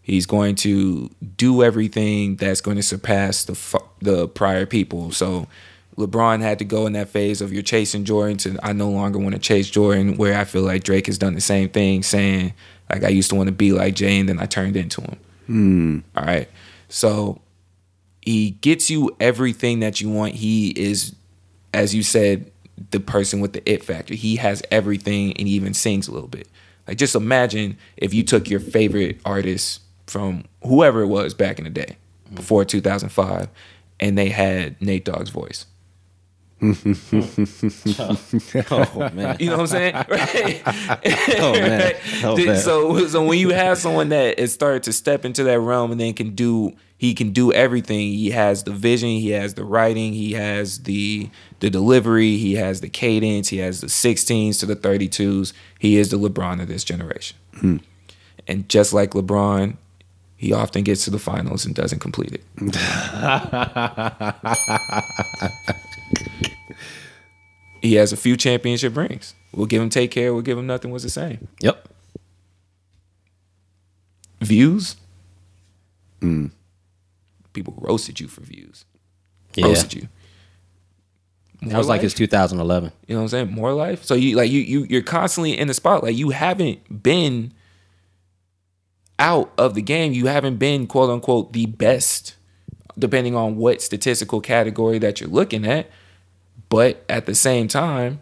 He's going to do everything that's going to surpass the prior people. So LeBron had to go in that phase of you're chasing Jordan to I no longer want to chase Jordan, where I feel like Drake has done the same thing, saying, like, I used to want to be like Jay, and then I turned into him. All right. So he gets you everything that you want. He is, as you said, the person with the it factor. He has everything and even sings a little bit. Like, just imagine if you took your favorite artist from whoever it was back in the day, before 2005, and they had Nate Dogg's voice. Oh, man. You know what I'm saying? Right? Oh, man. Oh, man. So when you have someone that is started to step into that realm and then he can do everything. He has the vision, he has the writing, he has the delivery, he has the cadence, he has the 16s to the 32s. He is the LeBron of this generation. Hmm. And just like LeBron, he often gets to the finals and doesn't complete it. He has a few championship rings. We'll give him Take Care. We'll give him Nothing Was the Same. Yep. Views? Mm. People roasted you for Views. Yeah. Roasted you. That was like it's 2011. You know what I'm saying? More life. So you're constantly in the spotlight. You haven't been out of the game. You haven't been, quote unquote, the best, depending on what statistical category that you're looking at. But at the same time,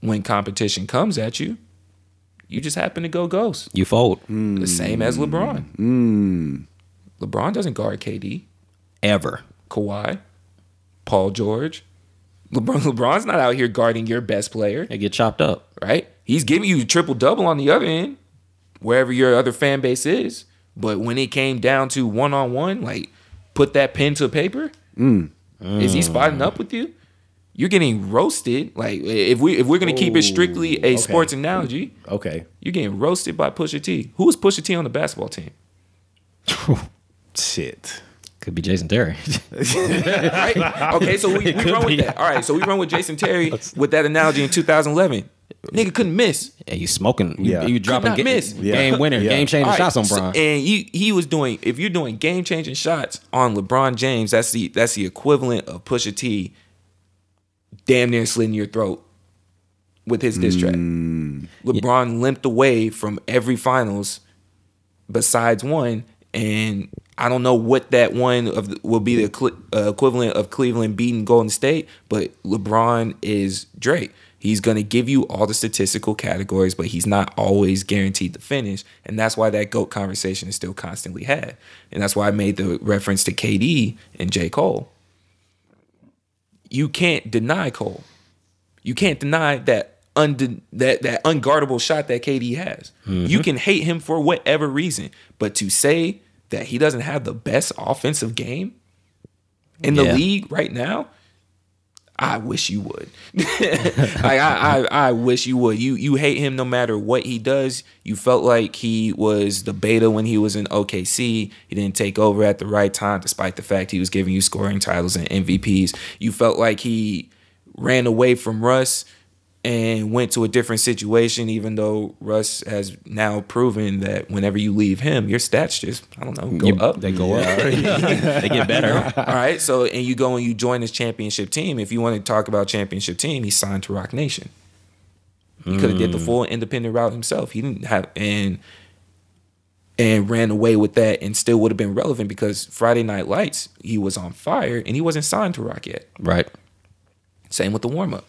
when competition comes at you, you just happen to go ghost. You fold. The same as LeBron. LeBron doesn't guard KD. Ever. Kawhi. Paul George. LeBron's not out here guarding your best player. They get chopped up. Right? He's giving you triple-double on the other end, wherever your other fan base is. But when it came down to one-on-one, like, put that pen to paper. Is he spotting up with you? You're getting roasted. Like, if we're gonna keep it strictly a sports analogy, you're getting roasted by Pusha T. Who was Pusha T on the basketball team? Shit, could be Jason Terry. Right? Okay, so we run with that. All right, so we run with Jason Terry with that analogy in 2011. Nigga couldn't miss. Yeah, you smoking. You dropping. Game winner, game changing shots on Bron. So, and he was doing. If you're doing game changing shots on LeBron James, that's the equivalent of Pusha T damn near slitting your throat with his diss track. LeBron limped away from every finals besides one, and I don't know what that one will be the equivalent of Cleveland beating Golden State, but LeBron is Drake. He's going to give you all the statistical categories, but he's not always guaranteed to finish, and that's why that GOAT conversation is still constantly had, and that's why I made the reference to KD and J. Cole. You can't deny Cole. You can't deny that unguardable shot that KD has. Mm-hmm. You can hate him for whatever reason, but to say that he doesn't have the best offensive game in the league right now, I wish you would. I wish you would. You hate him no matter what he does. You felt like he was the beta when he was in OKC. He didn't take over at the right time, despite the fact he was giving you scoring titles and MVPs. You felt like he ran away from Russ and went to a different situation, even though Russ has now proven that whenever you leave him, your stats just, I don't know, go up. They go up. They get better. All right, so, and you go and you join this championship team. If you want to talk about championship team, he signed to Roc Nation. He could have did the full independent route himself. He didn't have, and ran away with that and still would have been relevant because Friday Night Lights, he was on fire and he wasn't signed to Roc yet. Right. Same with the warm-up.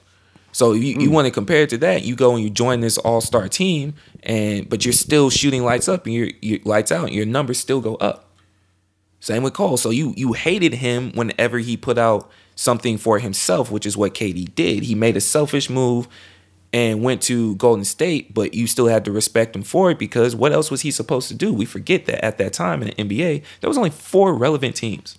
So you want to compare it to that? You go and you join this all-star team, but you're still shooting lights up and you're lights out, and your numbers still go up. Same with Cole. So you hated him whenever he put out something for himself, which is what KD did. He made a selfish move and went to Golden State, but you still had to respect him for it because what else was he supposed to do? We forget that at that time in the NBA, there was only 4 relevant teams.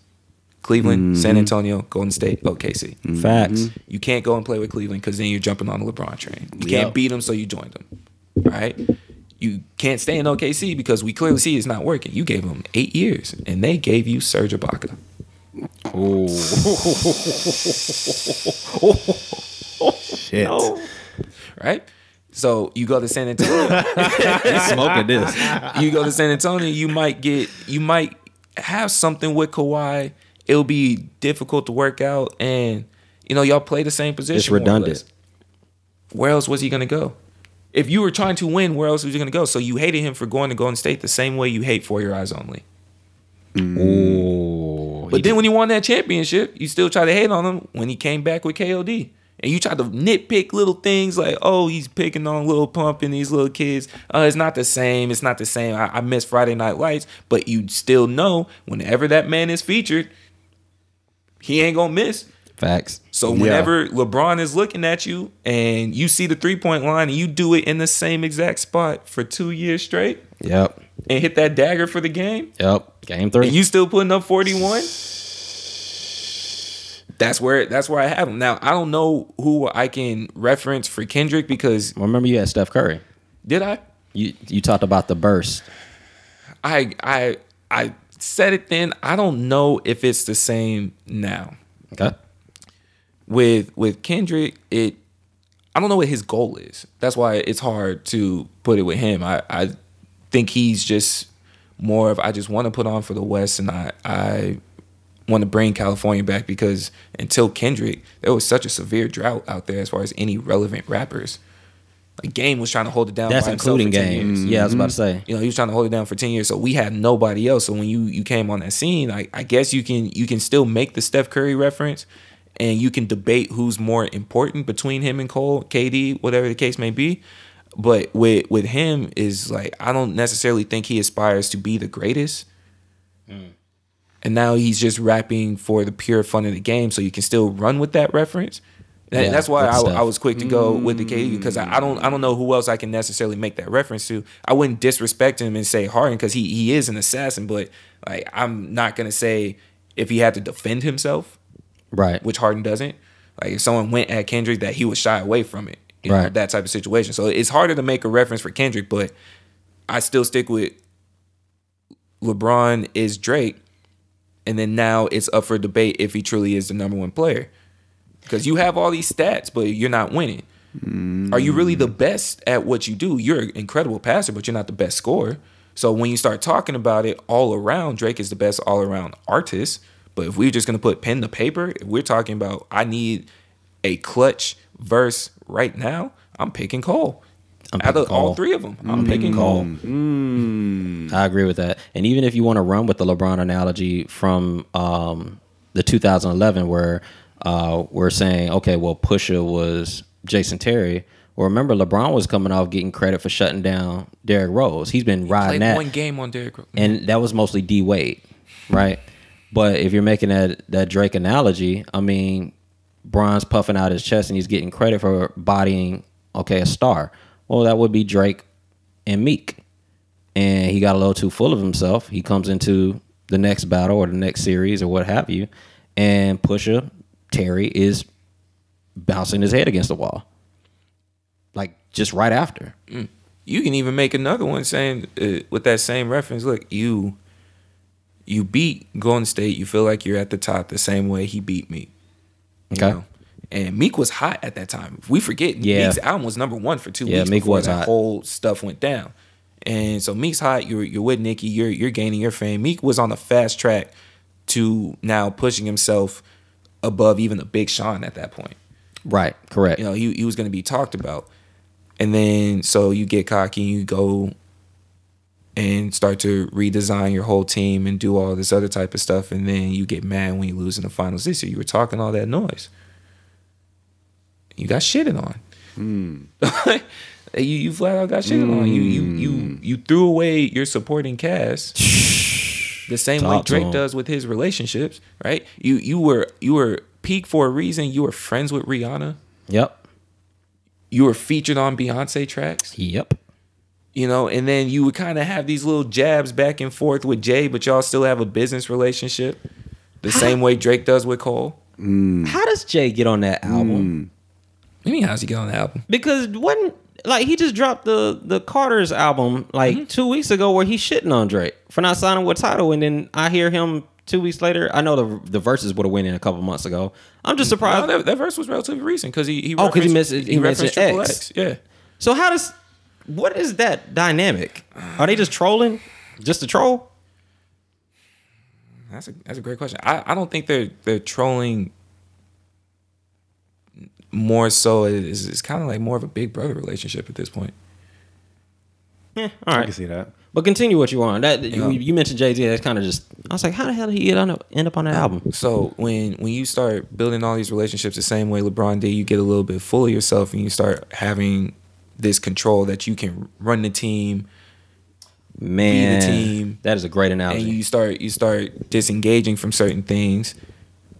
Cleveland, San Antonio, Golden State, OKC. Facts. You can't go and play with Cleveland because then you're jumping on the LeBron train. You can't beat them, so you joined them. All right? You can't stay in OKC because we clearly see it's not working. You gave them 8 years, and they gave you Serge Ibaka. Oh. Shit. No. Right? So you go to San Antonio. He's smoking this. You go to San Antonio, you might have something with Kawhi. It'll be difficult to work out, and y'all play the same position. It's redundant. Where else was he going to go? If you were trying to win, where else was he going to go? So you hated him for going to Golden State the same way you hate For Your Eyes Only. Ooh, but then when he won that championship, you still try to hate on him when he came back with KOD. And you try to nitpick little things like, oh, he's picking on Lil Pump and these little kids. It's not the same. It's not the same. I miss Friday Night Lights. But you still know whenever that man is featured, he ain't going to miss. Facts. So whenever LeBron is looking at you and you see the three-point line and you do it in the same exact spot for 2 years straight. Yep. And hit that dagger for the game. Yep. Game 3. And you still putting up 41. That's where I have him. Now, I don't know who I can reference for Kendrick because... Well, remember you had Steph Curry. Did I? You talked about the burst. I said it then. I don't know if it's the same now. Okay. With Kendrick, I don't know what his goal is. That's why it's hard to put it with him. I think he's just more of, I just want to put on for the West, and I want to bring California back, because until Kendrick, there was such a severe drought out there as far as any relevant rappers. Like Game was trying to hold it down. That's by including for Game. 10 years. Yeah, I was about to say. You know, he was trying to hold it down for 10 years, so we had nobody else. So when you came on that scene, I guess you can still make the Steph Curry reference, and you can debate who's more important between him and Cole, KD, whatever the case may be. But with him is like, I don't necessarily think he aspires to be the greatest. Mm. And now he's just rapping for the pure fun of the game, so you can still run with that reference. Yeah, that's why I was quick to go with the KD, because I don't know who else I can necessarily make that reference to. I wouldn't disrespect him and say Harden, because he is an assassin, but like, I'm not gonna say if he had to defend himself, right? Which Harden doesn't. Like if someone went at Kendrick, that he would shy away from it, you know, that type of situation. So it's harder to make a reference for Kendrick, but I still stick with LeBron is Drake. And then now it's up for debate if he truly is the number one player. Because you have all these stats, but you're not winning. Mm. Are you really the best at what you do? You're an incredible passer, but you're not the best scorer. So when you start talking about it all around, Drake is the best all-around artist. But if we're just going to put pen to paper, if we're talking about I need a clutch verse right now, I'm picking Cole. Out of all three of them, I'm picking Cole. Mm. I agree with that. And even if you want to run with the LeBron analogy from the 2011, where we're saying, okay, well, Pusha was Jason Terry. Well, remember, LeBron was coming off getting credit for shutting down Derrick Rose. He's been riding that. Played one game on Derrick Rose. And that was mostly D Wade, right? But if you're making that Drake analogy, I mean, Bron's puffing out his chest and he's getting credit for bodying, okay, a star. Well, that would be Drake and Meek. And he got a little too full of himself. He comes into the next battle or the next series or what have you, and Pusha Terry is bouncing his head against the wall. Like, just right after. Mm. You can even make another one saying, with that same reference, look, you beat Golden State, you feel like you're at the top the same way he beat Meek. Okay. You know? And Meek was hot at that time. We forget Meek's album was number 1 for 2 weeks Meek before that whole stuff went down. And so Meek's hot. You're with Nicki. You're gaining your fame. Meek was on the fast track to now pushing himself above even a Big Sean at that point. Right. Correct. You know, he was going to be talked about. And then so you get cocky and you go and start to redesign your whole team and do all this other type of stuff. And then you get mad when you lose in the finals this year. You were talking all that noise. You got shitted on. Mm. you flat out got shitted on. You threw away your supporting cast the same way Drake does with his relationships, right? You were peak for a reason. You were friends with Rihanna. Yep. You were featured on Beyonce tracks. Yep. You know, and then you would kind of have these little jabs back and forth with Jay, but y'all still have a business relationship the same way Drake does with Cole. Mm. How does Jay get on that album? What do you mean, how's he get on the album? Because he just dropped the Carter's album 2 weeks ago, where he's shitting on Drake for not signing with Tidal, and then I hear him 2 weeks later. I know the verses would have went in a couple months ago. I'm just surprised. No, that verse was relatively recent because he referenced Triple X. Yeah. So what is that dynamic? Are they just trolling? Just to troll? That's a great question. I don't think they're trolling. More so, it's kind of like more of a big brother relationship at this point. Yeah, all right. I can see that. But continue what you want. You mentioned Jay-Z. That's kind of just I was like, how the hell did he end up on that album? So when you start building all these relationships the same way LeBron did, you get a little bit full of yourself and you start having this control that you can run the team, man, be the team. That is a great analogy. And you start disengaging from certain things,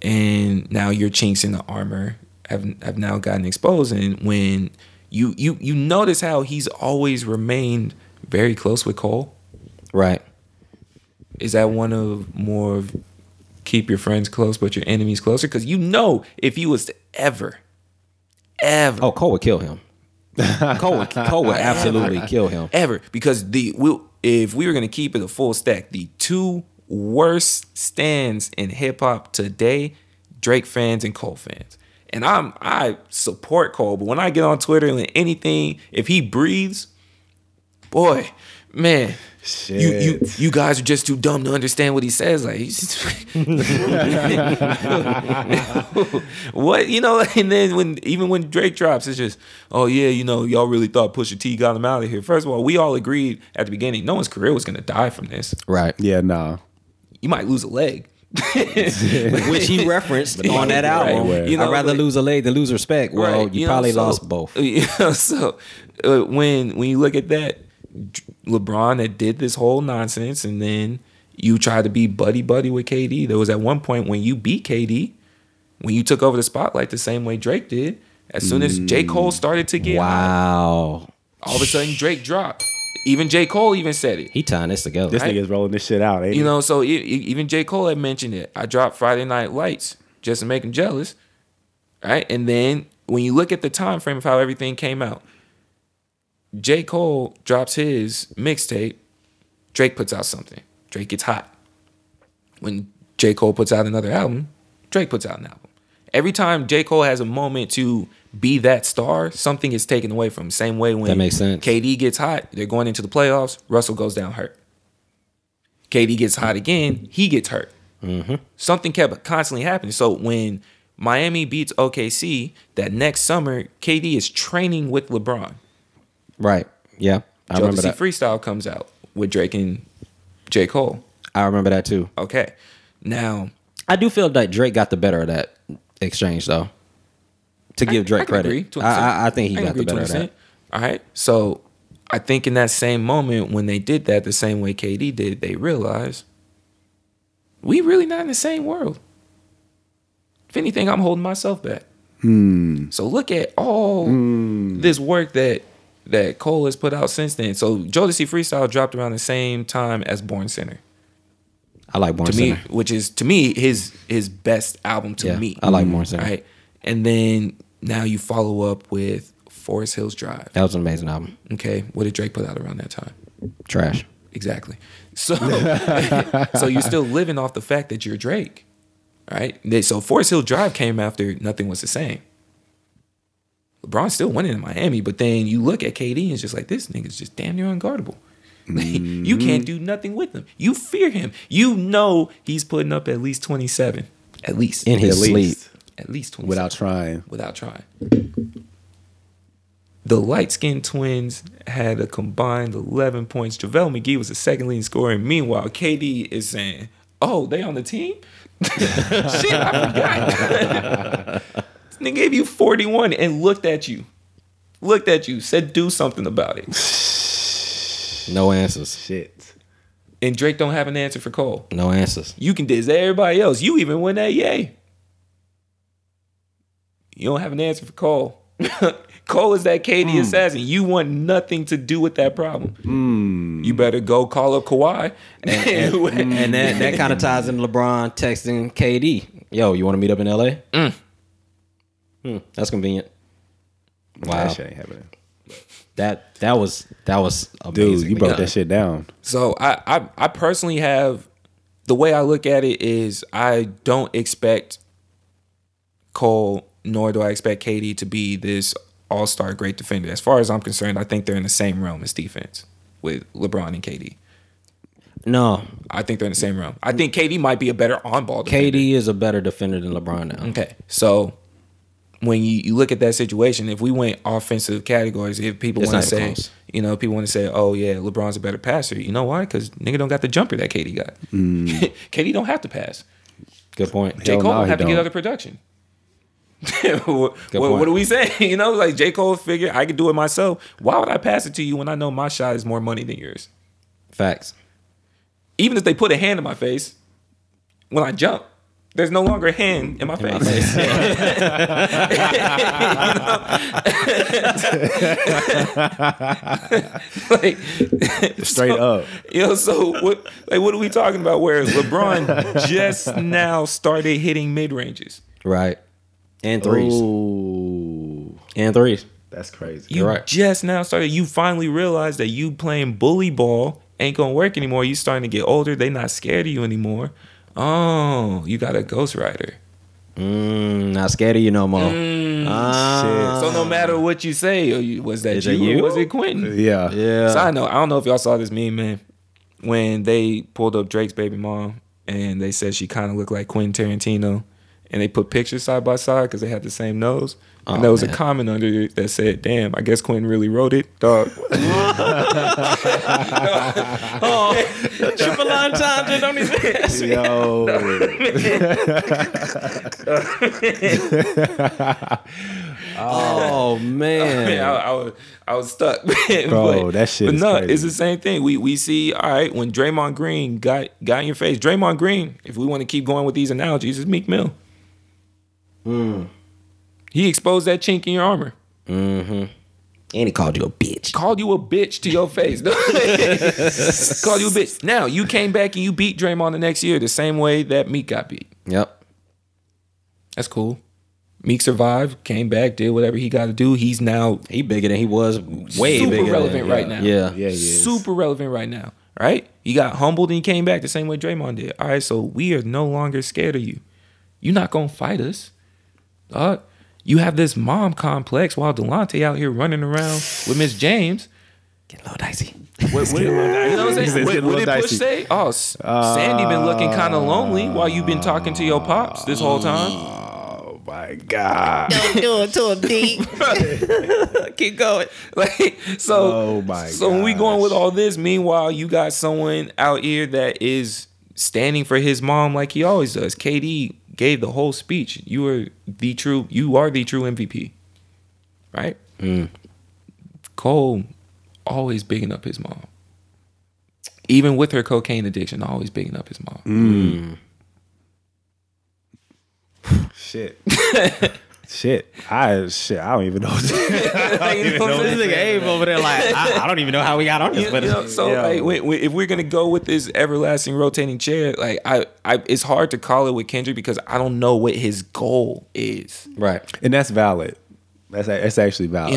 and now your chinks in the armor have now gotten exposed. And when you notice how he's always remained very close with Cole, right? Is that one of more of keep your friends close but your enemies closer? Because you know if he was to ever Cole would kill him. Cole would absolutely kill him ever, because if we were going to keep it a full stack, the two worst stands in hip hop today, Drake fans and Cole fans. And I support Cole, but when I get on Twitter and anything, if he breathes, boy, man, shit. You guys are just too dumb to understand what he says. Like, what, you know? And then when Drake drops, it's just, oh yeah, you know, y'all really thought Pusha T got him out of here. First of all, we all agreed at the beginning, no one's career was gonna die from this, right? Yeah, nah. You might lose a leg, which he referenced on that album. Right. You know, I'd rather lose a leg than lose respect. Well, right. You probably lost both. You know, so when you look at that, LeBron that did this whole nonsense, and then you try to be buddy with KD. There was at one point when you beat KD, when you took over the spotlight the same way Drake did. As soon as J. Cole started to get high, all of a sudden Drake dropped. Even J. Cole even said it. He tying this together. This nigga's rolling this shit out, ain't he? You know, so even J. Cole had mentioned it. I dropped Friday Night Lights just to make him jealous, right? And then when you look at the time frame of how everything came out, J. Cole drops his mixtape. Drake puts out something. Drake gets hot. When J. Cole puts out another album, Drake puts out an album. Every time J. Cole has a moment to be that star, something is taken away from him. Same way when KD gets hot, they're going into the playoffs, Russell goes down hurt. KD gets hot again, he gets hurt. Mm-hmm. Something kept constantly happening. So when Miami beats OKC, that next summer, KD is training with LeBron. Right. Yeah. I remember that. Freestyle comes out with Drake and J. Cole. I remember that too. Okay. Now, I do feel like Drake got the better of that exchange though. To give Drake credit. I think he got the better of that. All right. So I think in that same moment when they did that, the same way KD did, they realized we really not in the same world. If anything, I'm holding myself back. So look at all this work that Cole has put out since then. So Jodeci Freestyle dropped around the same time as Born Sinner. I like Born Sinner. Which is, to me, his best album to me. I like Born Sinner. Right? And then now you follow up with Forest Hills Drive. That was an amazing album. Okay. What did Drake put out around that time? Trash. Exactly. So so you're still living off the fact that you're Drake. Right? So Forest Hills Drive came after Nothing Was the Same. LeBron's still winning in Miami, but then you look at KD and it's just like, this nigga's just damn near unguardable. Mm-hmm. You can't do nothing with him. You fear him. You know he's putting up at least 27. At least. In his sleep. At least 27. Without trying. The light-skinned twins had a combined 11 points. JaVale McGee was the second leading scorer. And meanwhile, KD is saying, oh, they on the team? Shit, I forgot. They gave you 41 and looked at you, said do something about it. No answers. Shit. And Drake don't have an answer for Cole. No answers. You can diss everybody else. You even win that yay. You don't have an answer for Cole. Cole is that KD assassin. You want nothing to do with that problem. You better go call up Kawhi. And that kind of ties into LeBron texting KD. Yo, you want to meet up in LA? That's convenient. Wow, that shit ain't happening. That was amazing. Dude, you broke that shit down. So I personally have, the way I look at it is, I don't expect Cole nor do I expect KD to be this all-star great defender. As far as I'm concerned, I think they're in the same realm as defense with LeBron and KD. No, I think they're in the same realm. I think KD might be a better on-ball defender. KD is a better defender than LeBron now. Okay, so when you look at that situation, if we went offensive categories, if people want to say, close. You know, people want to say, oh yeah, LeBron's a better passer. You know why? Because nigga don't got the jumper that KD got. Mm. KD don't have to pass. Good point. J. Cole don't have to get other production. What do we say? You know, like J. Cole figure, I could do it myself. Why would I pass it to you when I know my shot is more money than yours? Facts. Even if they put a hand in my face, when I jump, there's no longer a hand in my face. You know? Like, straight up. You know, so what are we talking about? Whereas LeBron just now started hitting mid ranges, right? And threes. Ooh. And threes. That's crazy. You right. Just now started. You finally realized that you playing bully ball ain't gonna work anymore. You starting to get older. They not scared of you anymore. Oh, you got a ghostwriter. Not scared of you no more. Shit. So no matter what you say, was that you? Or was it Quentin? Yeah. Side note, I don't know if y'all saw this meme, man. When they pulled up Drake's baby mom and they said she kind of looked like Quentin Tarantino, and they put pictures side by side because they had the same nose. And there was a comment under it that said, damn, I guess Quentin really wrote it, dog. Triple line times, don't even ask me. Yo. Oh, man. I was stuck. Bro, that shit is crazy. But no, it's the same thing. We see, all right, when Draymond Green got in your face. Draymond Green, if we want to keep going with these analogies, is Meek Mill. He exposed that chink in your armor. Mm-hmm. And he called you a bitch. Called you a bitch to your face. Called you a bitch. Now, you came back and you beat Draymond the next year the same way that Meek got beat. Yep. That's cool. Meek survived, came back, did whatever he got to do. He's now... He bigger than he was. Way super bigger. Super relevant right now. Yeah, he is. Super relevant right now. Right? He got humbled and he came back the same way Draymond did. All right, so we are no longer scared of you. You're not going to fight us. You have this mom complex while Delonte out here running around with Miss James. Getting a little dicey. What you know what I'm saying? What did Push say? Oh, Sandy been looking kind of lonely while you've been talking to your pops this whole time. Oh, my God. Don't do it to him, D. Keep going. Like, so when we going with all this, meanwhile, you got someone out here that is standing for his mom like he always does. KD gave the whole speech. You are the true MVP, right? Cole always bigging up his mom, even with her cocaine addiction. Always bigging up his mom. Shit. I don't even know. This nigga Abe over there, like, I don't even know how we got on this. But if we're gonna go with this everlasting rotating chair, like, I, it's hard to call it with Kendrick because I don't know what his goal is. Right, and that's valid. That's actually valid.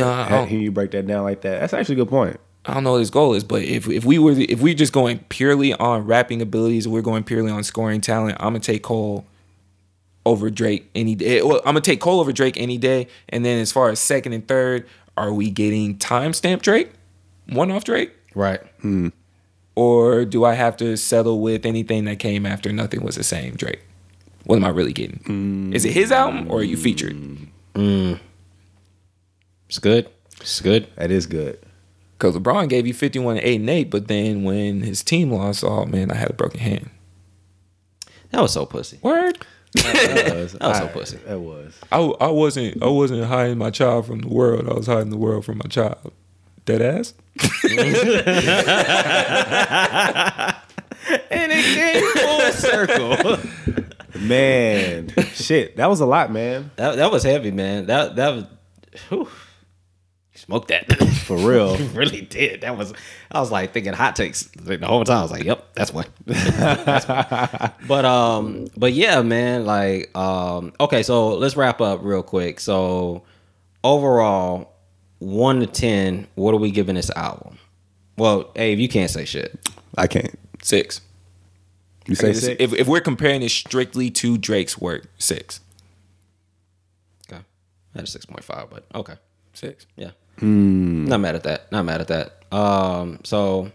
Hearing you break that down like that, that's actually a good point. I don't know what his goal is, but if we're just going purely on rapping abilities, we're going purely on scoring talent. I'm gonna take Cole over Drake any day. Well, I'm gonna take Cole over Drake any day. And then as far as second and third, are we getting timestamp Drake, one off Drake, right? Or do I have to settle with anything that came after Nothing Was the Same Drake? What am I really getting? Is it his album or are you featured? It's good. That is good. Because LeBron gave you 51 and 8 and 8, but then when his team lost, oh man, I had a broken hand. That was so pussy. Word. That was so pussy. That was. I wasn't hiding my child from the world. I was hiding the world from my child. Dead ass. And it came full circle. Man, shit, that was a lot, man. That was heavy, man. That was. Whew. Smoked that for real. You really did. That was. I was like thinking hot takes like, the whole time. I was like, "Yep, that's one." But yeah, man. Like, okay, so let's wrap up real quick. So, overall, 1 to 10. What are we giving this album? Well, Abe, you can't say shit. I can't. 6. You say 6? If we're comparing it strictly to Drake's work, 6. Okay, I had a 6.5, but okay, 6. Yeah. Not mad at that. So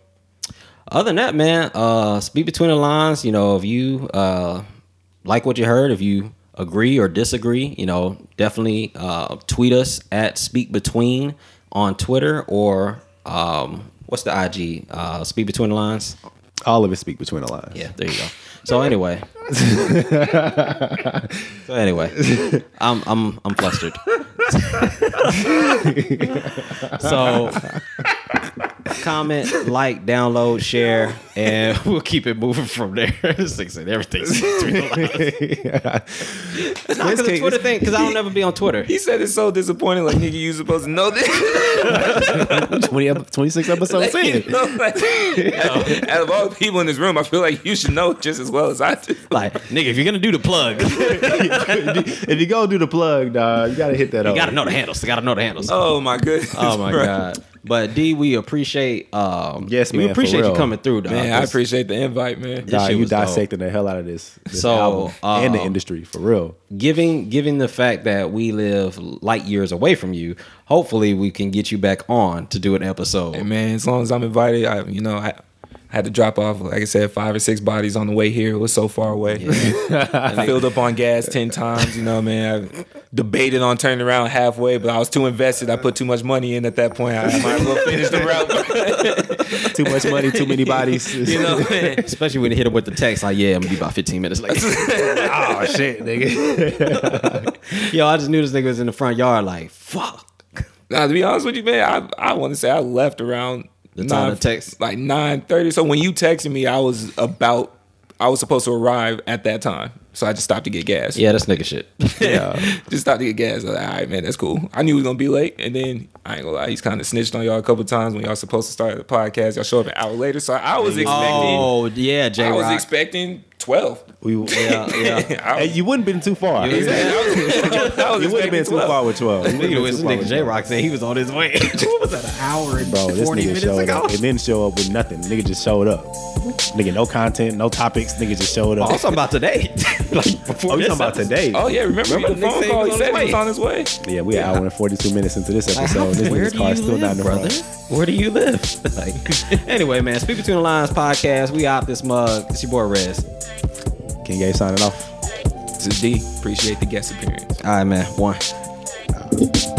other than that, man, Speak Between the Lines. You know, if you like what you heard, if you agree or disagree, you know, definitely tweet us at Speak Between on Twitter, or what's the IG? Speak Between the Lines. All of it, Speak Between the Lines. Yeah, there you go. So anyway, I'm flustered. So comment, like, download, share, and we'll keep it moving from there. This thing said everything's between the lines. It's not because of Twitter thing, because I don't ever be on Twitter. He said it's so disappointing. Like, nigga, you supposed to know this. 26 episodes in. Like, you know, out of all the people in this room, I feel like you should know just as well as I do. Like, nigga, if you're gonna do the plug, if you go do the plug, dog, you gotta hit that up. You gotta know the handles. Oh my goodness. Oh my god. But D, we appreciate you coming through, dog. Man, I appreciate the invite, man. Dog, you dissecting dope. The hell out of this album and the industry for real. Given the fact that we live light years away from you, hopefully we can get you back on to do an episode. Hey man, as long as I'm invited, I had to drop off, like I said, 5 or 6 bodies on the way here. It was so far away. Yeah. I filled up on gas 10 times, you know, man. I debated on turning around halfway, but I was too invested. I put too much money in at that point. I might as well finish the route. Too much money, too many bodies. You know, man. Especially when you hit them with the text, like, yeah, I'm going to be about 15 minutes late. Oh, shit, nigga. Yo, I just knew this nigga was in the front yard, like, fuck. Nah, to be honest with you, man, I want to say I left around... The time of text, like 9:30. So when you texted me, I was supposed to arrive at that time. So I just stopped to get gas. Yeah, that's nigga shit. Yeah, just stopped to get gas. I was like, all right, man, that's cool. I knew he was gonna be late, and then I ain't gonna lie, he's kind of snitched on y'all a couple times when y'all supposed to start the podcast. Y'all show up an hour later, so I was expecting. Oh yeah, J-Rock. I was expecting 12. Yeah. You wouldn't been too far. You wouldn't have been too far with 12. This nigga J-Rock said he was on his way. What was that, an hour and 40 minutes ago? This nigga showed up and then show up with nothing. Nigga just showed up. Nigga, no content, no topics. Nigga just showed up. Oh, I'm talking about today. Like before this talking about today. Oh yeah, remember the phone call? He said he was on his way. Yeah, we an hour and 42 minutes into this episode. This nigga's car still not in the front. Where do you live? Like, anyway, man, Speak Between the Lines podcast. We out this mug. It's your boy Rez. King Gay signing off. This is D. Appreciate the guest appearance. All right, man. One.